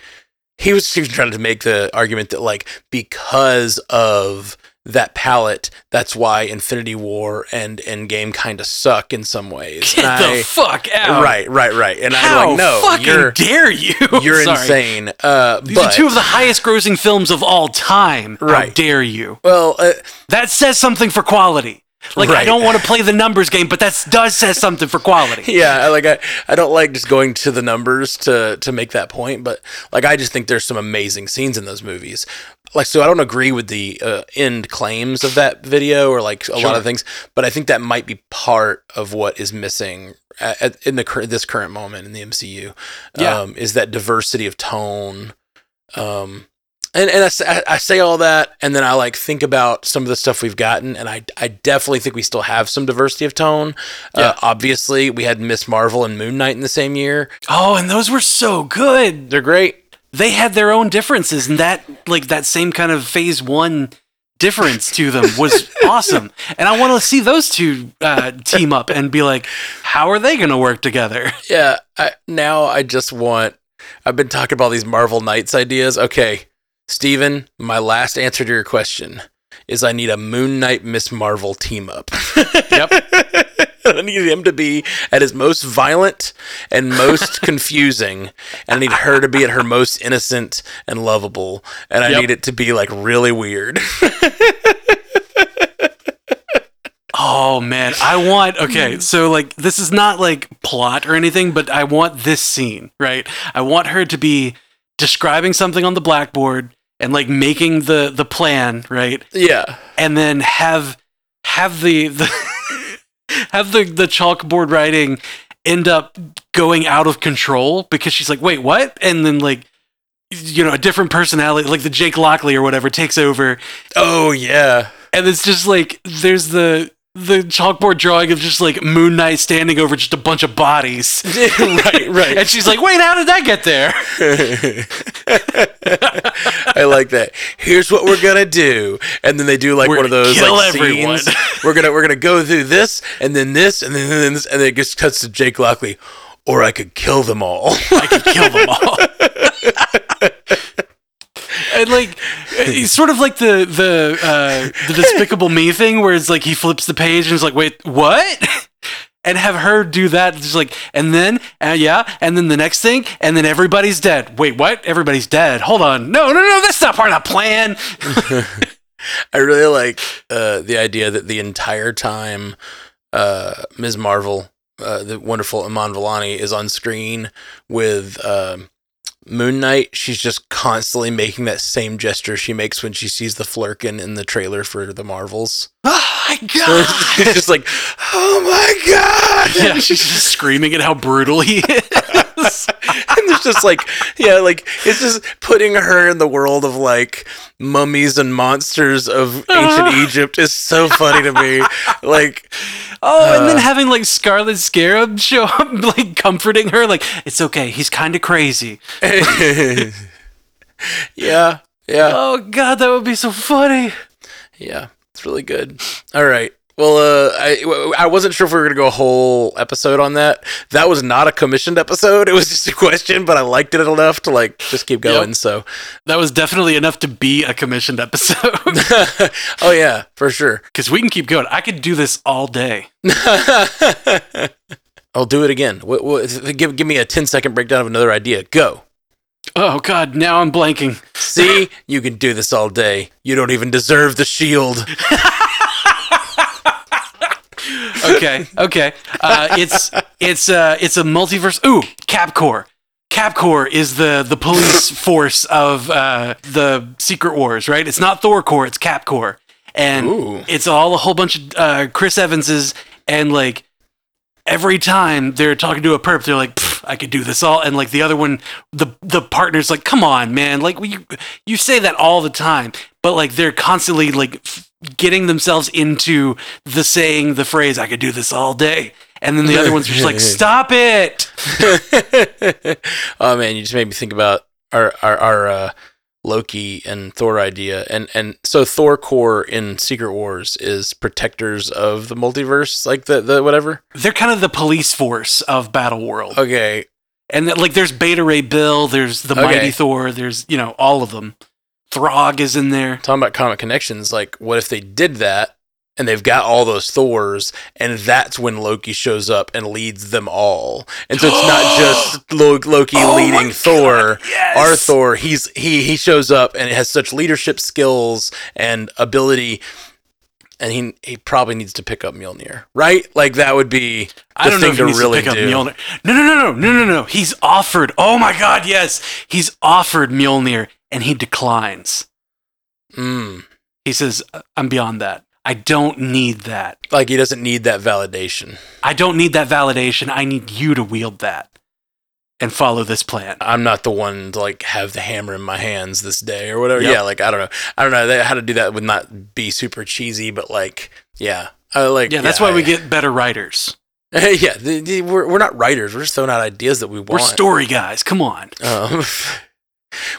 He was trying to make the argument that, like, because of that palette, that's why Infinity War and Endgame kind of suck in some ways. Get and the I, fuck out! Right, right, right. And How I'm like, no, fucking you're, dare you? You're Sorry. insane. Uh, These but, are two of the highest-grossing films of all time. Right? How dare you? Well, uh, that says something for quality. Like, right. I don't want to play the numbers game, but that does say something for quality. Yeah, like, I, I don't like just going to the numbers to, to make that point, but, like, I just think there's some amazing scenes in those movies. Like, so I don't agree with the uh, end claims of that video or, like, a sure. lot of things, but I think that might be part of what is missing at, at, in the this current moment in the M C U, yeah. um, is that diversity of tone, um... And and I, I say all that, and then I like think about some of the stuff we've gotten, and I I definitely think we still have some diversity of tone. Yeah. Uh, obviously, we had Miz Marvel and Moon Knight in the same year. Oh, and those were so good. They're great. They had their own differences, and that like that same kind of phase one difference to them was awesome. And I want to see those two uh, team up and be like, how are they going to work together? Yeah. I, now I just want. I've been talking about these Marvel Knights ideas. Okay. Steven, my last answer to your question is I need a Moon Knight Miz Marvel team up. Yep. I need him to be at his most violent and most confusing. And I need her to be at her most innocent and lovable. And I yep. need it to be like really weird. Oh man, I want, okay, so like this is not like plot or anything, but I want this scene, right? I want her to be describing something on the blackboard and like making the, the plan, right? Yeah. And then have have the, the have the, the chalkboard writing end up going out of control because she's like, wait, what? And then like, you know, a different personality, like the Jake Lockley or whatever takes over. Oh yeah. And it's just like, there's the, the chalkboard drawing of just like Moon Knight standing over just a bunch of bodies. Right, right. And she's like, wait, how did that get there? I like that. Here's what we're gonna do. And then they do like we're one of those kill like everyone. Scenes. We're gonna we're gonna go through this and then this and then, and then this and then it just cuts to Jake Lockley. Or I could kill them all. I could kill them all. And like, it's sort of like the the uh, the Despicable Me thing, where it's like he flips the page and is like, "Wait, what?" And have her do that, just like, and then, uh, yeah, and then the next thing, and then everybody's dead. Wait, what? Everybody's dead. Hold on, no, no, no, that's not part of the plan. I really like uh, the idea that the entire time uh, Miz Marvel, uh, the wonderful Iman Vellani, is on screen with. Uh, Moon Knight, she's just constantly making that same gesture she makes when she sees the Flurkin in the trailer for the Marvels. my God. It's just like, oh my God. Yeah, and she's just screaming at how brutal he is. And it's just like, yeah, like, it's just putting her in the world of like mummies and monsters of ancient Egypt is so funny to me. Like, oh, and uh, then having like Scarlet Scarab show up, like comforting her, like, it's okay, he's kind of crazy. Yeah. Yeah. Oh God, that would be so funny. Yeah, it's really good. All right. Well, uh, I I wasn't sure if we were gonna go a whole episode on that. That was not a commissioned episode. It was just a question, but I liked it enough to like just keep going. Yep. So that was definitely enough to be a commissioned episode. Oh yeah, for sure. Because we can keep going. I could do this all day. I'll do it again. What, what, give give me a ten second breakdown of another idea. Go. Oh, God, now I'm blanking. See? You can do this all day. You don't even deserve the shield. okay, okay. Uh, it's it's uh, it's a multiverse... Ooh, Capcor. Capcor is the, the police force of uh, the Secret Wars, right? It's not Thorcor, it's Capcor. And Ooh. It's all a whole bunch of uh, Chris Evanses, and, like, every time they're talking to a perp, they're like... I could do this all, and like the other one, the the partner's like, come on, man, like you you say that all the time, but like they're constantly like f- getting themselves into the saying the phrase, I could do this all day, and then the other one's just like, stop it. Oh man, you just made me think about our our, our uh, Loki and Thor idea, and and so Thorcor in Secret Wars is protectors of the multiverse, like the the whatever. They're kind of the police force of Battle World. Okay, and the, like there's Beta Ray Bill, there's the okay. Mighty Thor, there's you know all of them. Throg is in there. Talking about comic connections, like what if they did that and they've got all those Thors, and that's when Loki shows up and leads them all, and so it's not just Lo- Loki oh leading Thor. Yes. Our Thor, he's he he shows up and has such leadership skills and ability, and he he probably needs to pick up Mjolnir, right? Like that would be the I don't thing know if he to needs really to pick do. Up Mjolnir. No, no, no, no, no, no, no. He's offered. Oh my God, yes, he's offered Mjolnir, and he declines. Mm. He says, "I'm beyond that. I don't need that." Like he doesn't need that validation. I don't need that validation. I need you to wield that and follow this plan. I'm not the one to like have the hammer in my hands this day or whatever. Yep. Yeah, like I don't know. I don't know how to do that would not be super cheesy, but like yeah, I like yeah. That's yeah, why I, we get better writers. yeah, the, the, we're we're not writers. We're just throwing out ideas that we want. We're story guys. Come on. Um,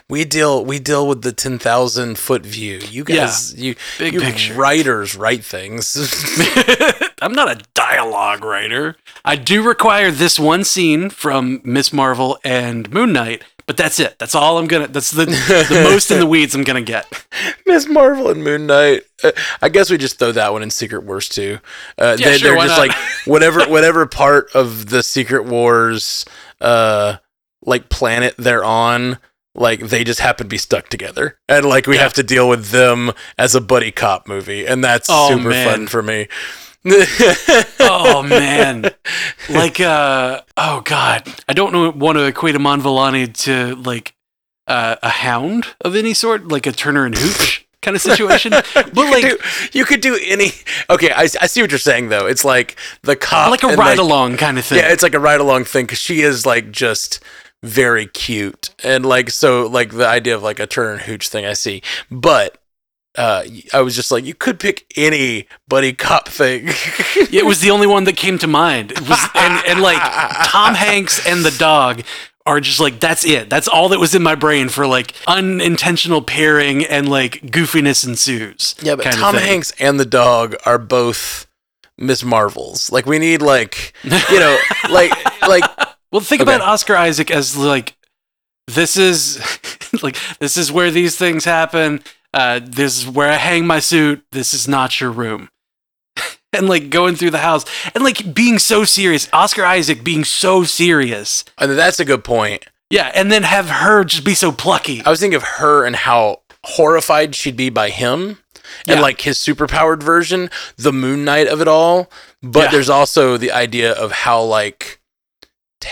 We deal we deal with the ten thousand foot view. You guys, yeah. you Big you picture. Writers write things. I'm not a dialogue writer. I do require this one scene from Miz Marvel and Moon Knight, but that's it. That's all I'm gonna. That's the the most in the weeds I'm gonna get. Miz Marvel and Moon Knight. Uh, I guess we just throw that one in Secret Wars too. Uh, yeah, they, sure, they're why just not? Like whatever whatever part of the Secret Wars uh, like planet they're on. Like they just happen to be stuck together, and like we yeah. have to deal with them as a buddy cop movie, and that's oh, super man. fun for me. oh man, like uh, oh god, I don't know, want to equate a Monvolani to like uh, a hound of any sort, like a Turner and Hooch kind of situation. But you like could do, you could do any. Okay, I, I see what you're saying though. It's like the cop, like a ride along like, kind of thing. Yeah, it's like a ride along thing because she is like just. Very cute and like so like the idea of like a Turner and Hooch thing I see, but uh I was just like you could pick any buddy cop thing. It was the only one that came to mind. It was and, and like Tom Hanks and the dog are just like that's it, that's all that was in my brain for like unintentional pairing and like goofiness ensues. Yeah, but Tom Hanks and the dog are both Miz Marvels. Like we need like you know like like Well, think okay. about Oscar Isaac as like this is like this is where these things happen. Uh, this is where I hang my suit. This is not your room. And like going through the house and like being so serious. Oscar Isaac being so serious. And that's a good point. Yeah, and then have her just be so plucky. I was thinking of her and how horrified she'd be by him. And yeah. like his superpowered version, the Moon Knight of it all. But yeah. there's also the idea of how like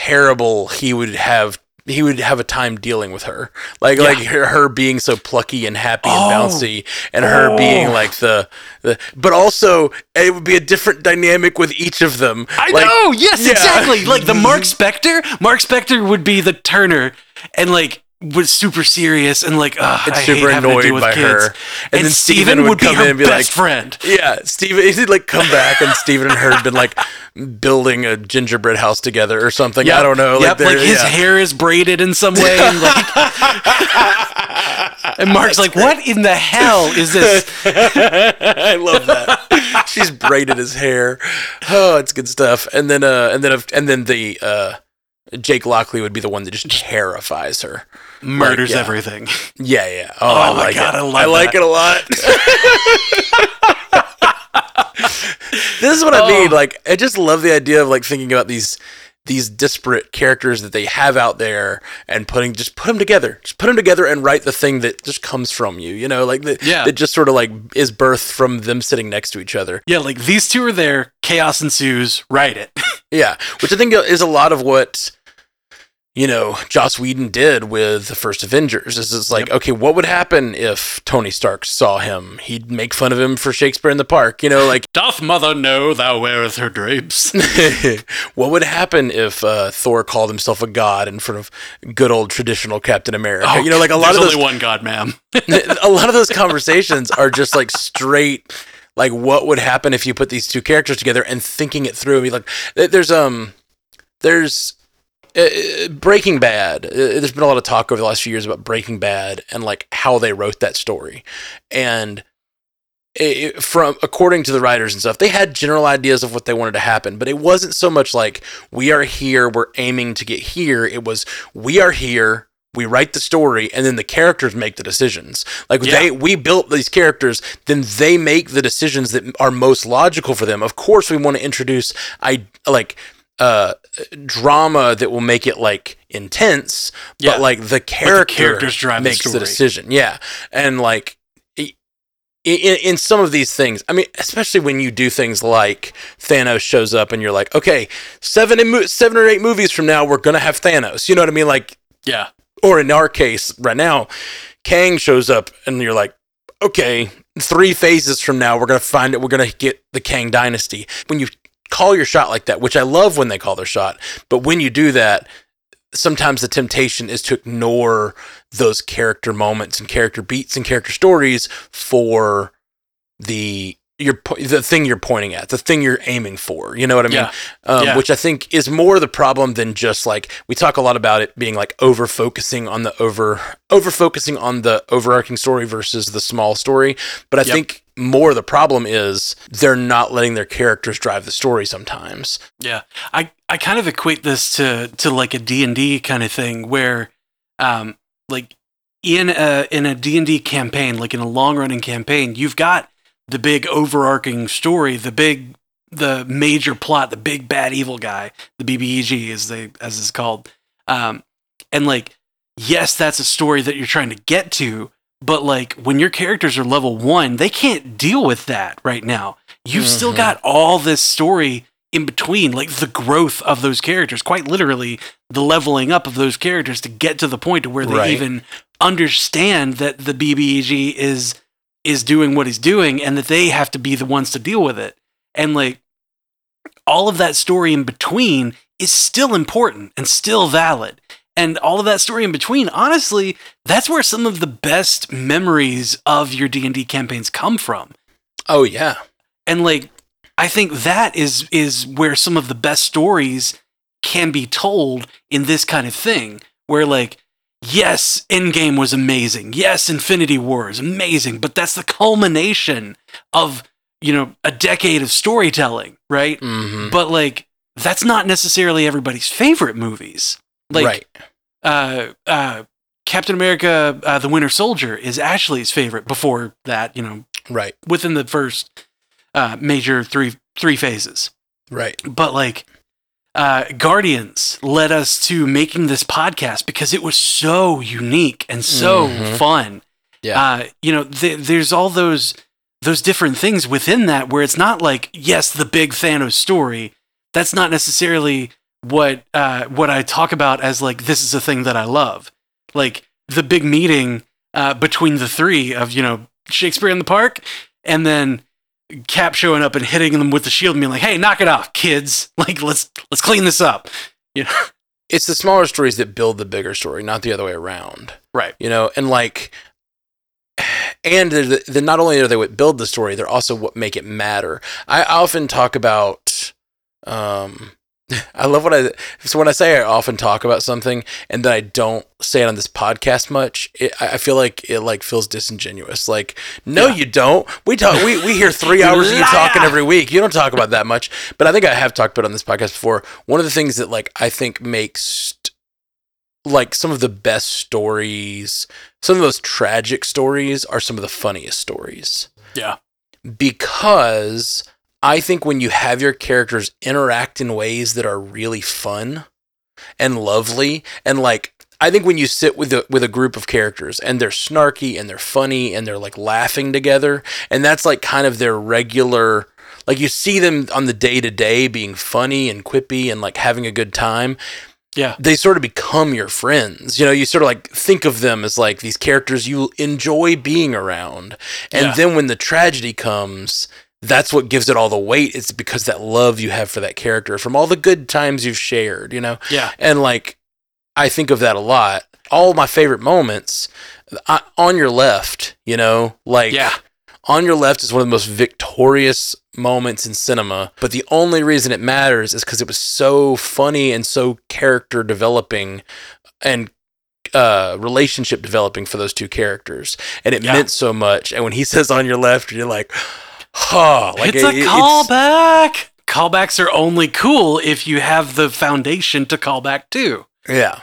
terrible he would have he would have a time dealing with her. Like, yeah. like her, her being so plucky and happy and oh. bouncy, and her oh. being like the, the, but also it would be a different dynamic with each of them. I like, know. Yes, yeah. exactly. Like the Mark Spector, Mark Spector would be the Turner and like, was super serious and like uh, it's I super hate annoyed to deal with by kids. Her, and, and then Steven would, would come be her in and be best like, friend. Yeah, Steven, he'd like come back, and Steven and her had been like building a gingerbread house together or something. Yep. I don't know. Yep, like, like his yeah. hair is braided in some way, and like, and Mark's like, "What in the hell is this?" I love that. She's braided his hair. Oh, it's good stuff. And then, uh, and then, and then the. Uh, Jake Lockley would be the one that just terrifies her. Murders like, yeah. everything. Yeah, yeah. Oh, oh I my like God, it. I, love I like that. It a lot. This is what oh. I mean. Like, I just love the idea of like thinking about these these disparate characters that they have out there and putting just put them together. Just put them together and write the thing that just comes from you, you know, like the, yeah. that just sort of like is birthed from them sitting next to each other. Yeah, like these two are there, chaos ensues, write it. Yeah, which I think is a lot of what, you know, Joss Whedon did with the first Avengers. Is it's like, yep. okay, what would happen if Tony Stark saw him? He'd make fun of him for Shakespeare in the Park, you know, like... Doth mother know thou weareth her drapes? What would happen if uh, Thor called himself a god in front of good old traditional Captain America? Oh, you know, like a lot of those... There's only one god, ma'am. A lot of those conversations are just like straight... Like, what would happen if you put these two characters together and thinking it through? I mean, like, there's, um, there's uh, Breaking Bad. Uh, there's been a lot of talk over the last few years about Breaking Bad and, like, how they wrote that story. And it, from, according to the writers and stuff, they had general ideas of what they wanted to happen, but it wasn't so much like, we are here, we're aiming to get here. It was, we are here. We write the story, and then the characters make the decisions. Like yeah. they, we built these characters, then they make the decisions that are most logical for them. Of course, we want to introduce, I like, uh, drama that will make it like intense, yeah. but like the character the characters drive makes the, the decision. Yeah, and like in, in some of these things, I mean, especially when you do things like Thanos shows up, and you're like, okay, seven and seven or eight movies from now, we're gonna have Thanos. You know what I mean? Like, yeah. Or in our case, right now, Kang shows up, and you're like, okay, three phases from now, we're going to find it. We're going to get the Kang dynasty. When you call your shot like that, which I love when they call their shot, but when you do that, sometimes the temptation is to ignore those character moments and character beats and character stories for the... Your the thing you're pointing at, the thing you're aiming for, you know what I mean? Yeah. Um, yeah. Which I think is more the problem than just like we talk a lot about it being like over focusing on the over over focusing on the overarching story versus the small story. But I yep. think more the problem is they're not letting their characters drive the story sometimes. Yeah, I I kind of equate this to to like a D and D kind of thing where, um, like in a in a D and D campaign, like in a long running campaign, you've got the big overarching story, the big, the major plot, the big bad evil guy, the B B E G as they as it's called, um, and like, yes, that's a story that you're trying to get to, but like when your characters are level one, they can't deal with that right now. You've mm-hmm. still got all this story in between, like the growth of those characters, quite literally the leveling up of those characters to get to the point to where they right. even understand that the B B E G is. is doing what he's doing and that they have to be the ones to deal with it. And like all of that story in between is still important and still valid. And all of that story in between, honestly, that's where some of the best memories of your D and D campaigns come from. Oh yeah. And like, I think that is, is where some of the best stories can be told in this kind of thing where like, yes, Endgame was amazing. Yes, Infinity War is amazing, but that's the culmination of, you know, a decade of storytelling, right? Mm-hmm. But, like, that's not necessarily everybody's favorite movies. Like, right. uh, uh, Captain America, uh, The Winter Soldier is Ashley's favorite before that, you know, right. within the first uh, major three three phases. Right. But, like... Uh, Guardians led us to making this podcast because it was so unique and so mm-hmm. fun. Yeah, uh, you know, th- there's all those those different things within that where it's not like, yes, the big Thanos story. That's not necessarily what uh, what I talk about as like, this is a thing that I love. Like the big meeting uh, between the three of, you know, Shakespeare in the Park, and then Cap showing up and hitting them with the shield and being like, hey, knock it off, kids. Like, let's let's clean this up. You know? It's the smaller stories that build the bigger story, not the other way around. Right. You know, and like, and the, the, not only are they what build the story, they're also what make it matter. I often talk about, um, I love what I, so when I say I often talk about something and then I don't say it on this podcast much, it, I feel like it like feels disingenuous. Like, no, yeah. you don't. We talk, we, we hear three hours of you talking every week. You don't talk about that much, but I think I have talked about it on this podcast before. One of the things that like, I think makes like some of the best stories, some of those tragic stories are some of the funniest stories. Yeah. Because I think when you have your characters interact in ways that are really fun and lovely, and like, I think when you sit with a, with a group of characters and they're snarky and they're funny and they're like laughing together, and that's like kind of their regular, like you see them on the day to day being funny and quippy and like having a good time. Yeah. They sort of become your friends. You know, you sort of like think of them as like these characters you enjoy being around. And yeah. then when the tragedy comes, that's what gives it all the weight. It's because that love you have for that character from all the good times you've shared, you know? Yeah. And like, I think of that a lot. All my favorite moments, I, On Your Left, you know, like yeah. On Your Left is one of the most victorious moments in cinema, but the only reason it matters is because it was so funny and so character developing and uh relationship developing for those two characters, and it yeah. meant so much. And when he says on your left, you're like, huh, like it's it, a it, callback it's... Callbacks are only cool if you have the foundation to call back to. Yeah.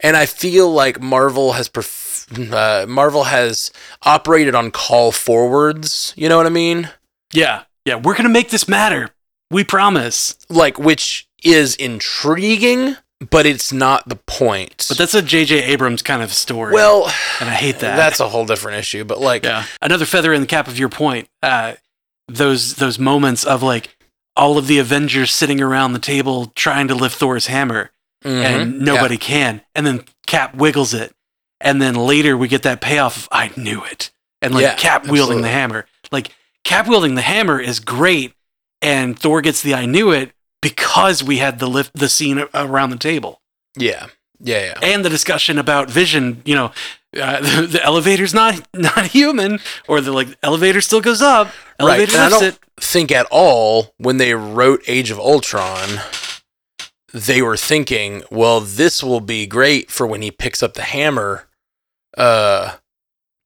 And I feel like Marvel has perf- uh, Marvel has operated on call forwards, you know what I mean? Yeah. Yeah, we're going to make this matter. We promise. Like, which is intriguing, but it's not the point. But that's a J J Abrams kind of story. Well, and I hate that. That's a whole different issue, but like... Yeah. Another feather in the cap of your point, uh, those those moments of like all of the Avengers sitting around the table trying to lift Thor's hammer, mm-hmm. and nobody yeah. can, and then Cap wiggles it, and then later we get that payoff of, I knew it, and like yeah, Cap wielding absolutely. the hammer. Like... Cap wielding the hammer is great, and Thor gets the I knew it because we had the lift, the scene around the table. Yeah. Yeah, yeah. And the discussion about Vision, you know, uh, the, the elevator's not not human, or the like elevator still goes up, elevator right. lifts I don't it. Think at all when they wrote Age of Ultron, they were thinking, well, this will be great for when he picks up the hammer, uh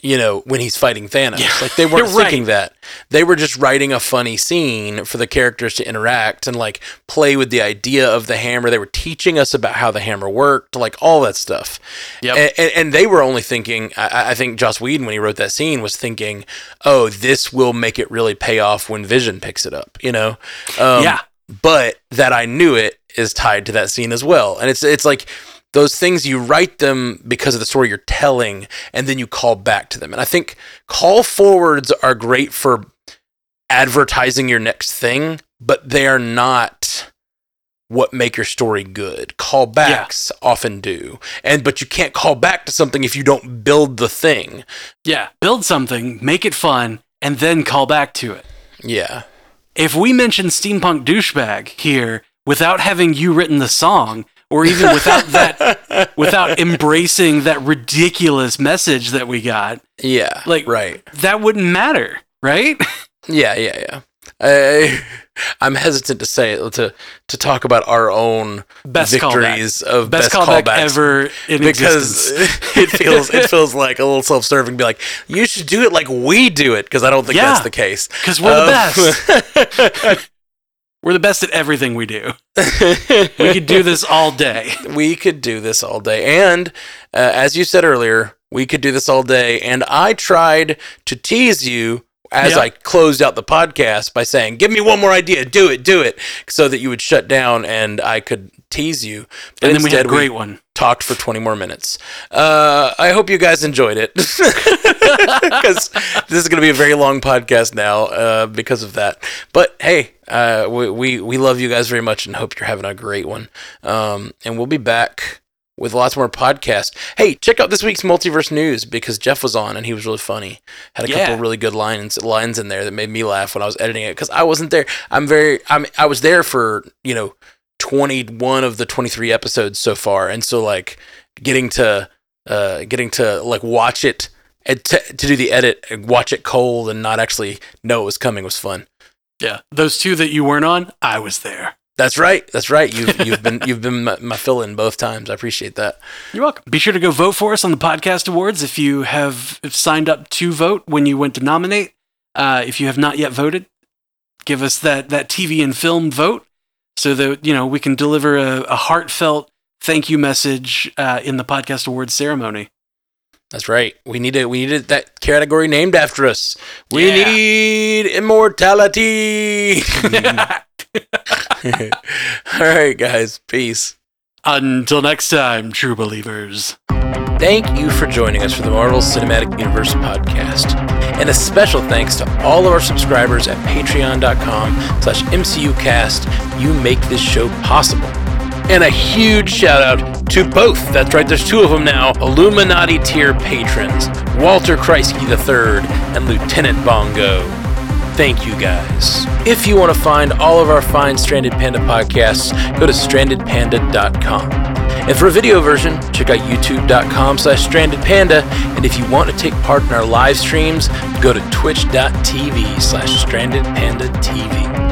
you know, when he's fighting Thanos. Yeah. Like, they weren't thinking right. that. They were just writing a funny scene for the characters to interact and, like, play with the idea of the hammer. They were teaching us about how the hammer worked, like, all that stuff. Yep. And, and, and they were only thinking, I, I think Joss Whedon, when he wrote that scene, was thinking, oh, this will make it really pay off when Vision picks it up, you know? Um, yeah. But that I knew it is tied to that scene as well. And it's it's like... Those things, you write them because of the story you're telling, and then you call back to them. And I think call forwards are great for advertising your next thing, but they are not what make your story good. Callbacks yeah. often do. And but you can't call back to something if you don't build the thing. Yeah, build something, make it fun, and then call back to it. Yeah. If we mention Steampunk Douchebag here without having you written the song... Or even without that, without embracing that ridiculous message that we got. Yeah, like right. That wouldn't matter, right? Yeah, yeah, yeah. I, I'm hesitant to say to to talk about our own best victories callback. of best, best callback callbacks ever in because existence. it feels it feels like a little self-serving. Be like, you should do it like we do it, because I don't think yeah, that's the case. Because we're um, the best. We're the best at everything we do. We could do this all day. We could do this all day. And uh, as you said earlier, we could do this all day. And I tried to tease you as yep. I closed out the podcast by saying, give me one more idea. Do it, do it. So that you would shut down and I could tease you. But and then we had a great we, one. talked for twenty more minutes. Uh, I hope you guys enjoyed it, because this is going to be a very long podcast now uh, because of that. But hey, uh, we, we we love you guys very much and hope you're having a great one. Um, and we'll be back with lots more podcasts. Hey, check out this week's Multiverse News, because Jeff was on and he was really funny. Had a yeah. couple of really good lines lines in there that made me laugh when I was editing it, because I wasn't there. I'm very I'm I was there for, you know, twenty-one of the twenty-three episodes so far, and so like getting to uh getting to like watch it and t- to do the edit and watch it cold and not actually know it was coming was fun. Yeah, those two that you weren't on, I was there. That's right. That's right. You've, you've been you've been my, my fill-in both times. I appreciate that. You're welcome. Be sure to go vote for us on the podcast awards if you have if signed up to vote when you went to nominate. Uh, if you have not yet voted, give us that, that T V and film vote so that, you know, we can deliver a, a heartfelt thank you message uh, in the podcast awards ceremony. That's right. We need a, we needed that category named after us. We yeah. need immortality. All right, guys. Peace. Until next time, true believers. Thank you for joining us for the Marvel Cinematic Universe podcast. And a special thanks to all of our subscribers at patreon dot com slash M C U cast. You make this show possible. And a huge shout out to both, that's right, there's two of them now, Illuminati tier patrons, Walter Kreisky the third and Lieutenant Bongo. Thank you guys. If you want to find all of our fine Stranded Panda podcasts, go to stranded panda dot com. And for a video version, check out youtube dot com slash stranded panda. And if you want to take part in our live streams, go to twitch dot t v slash stranded panda t v.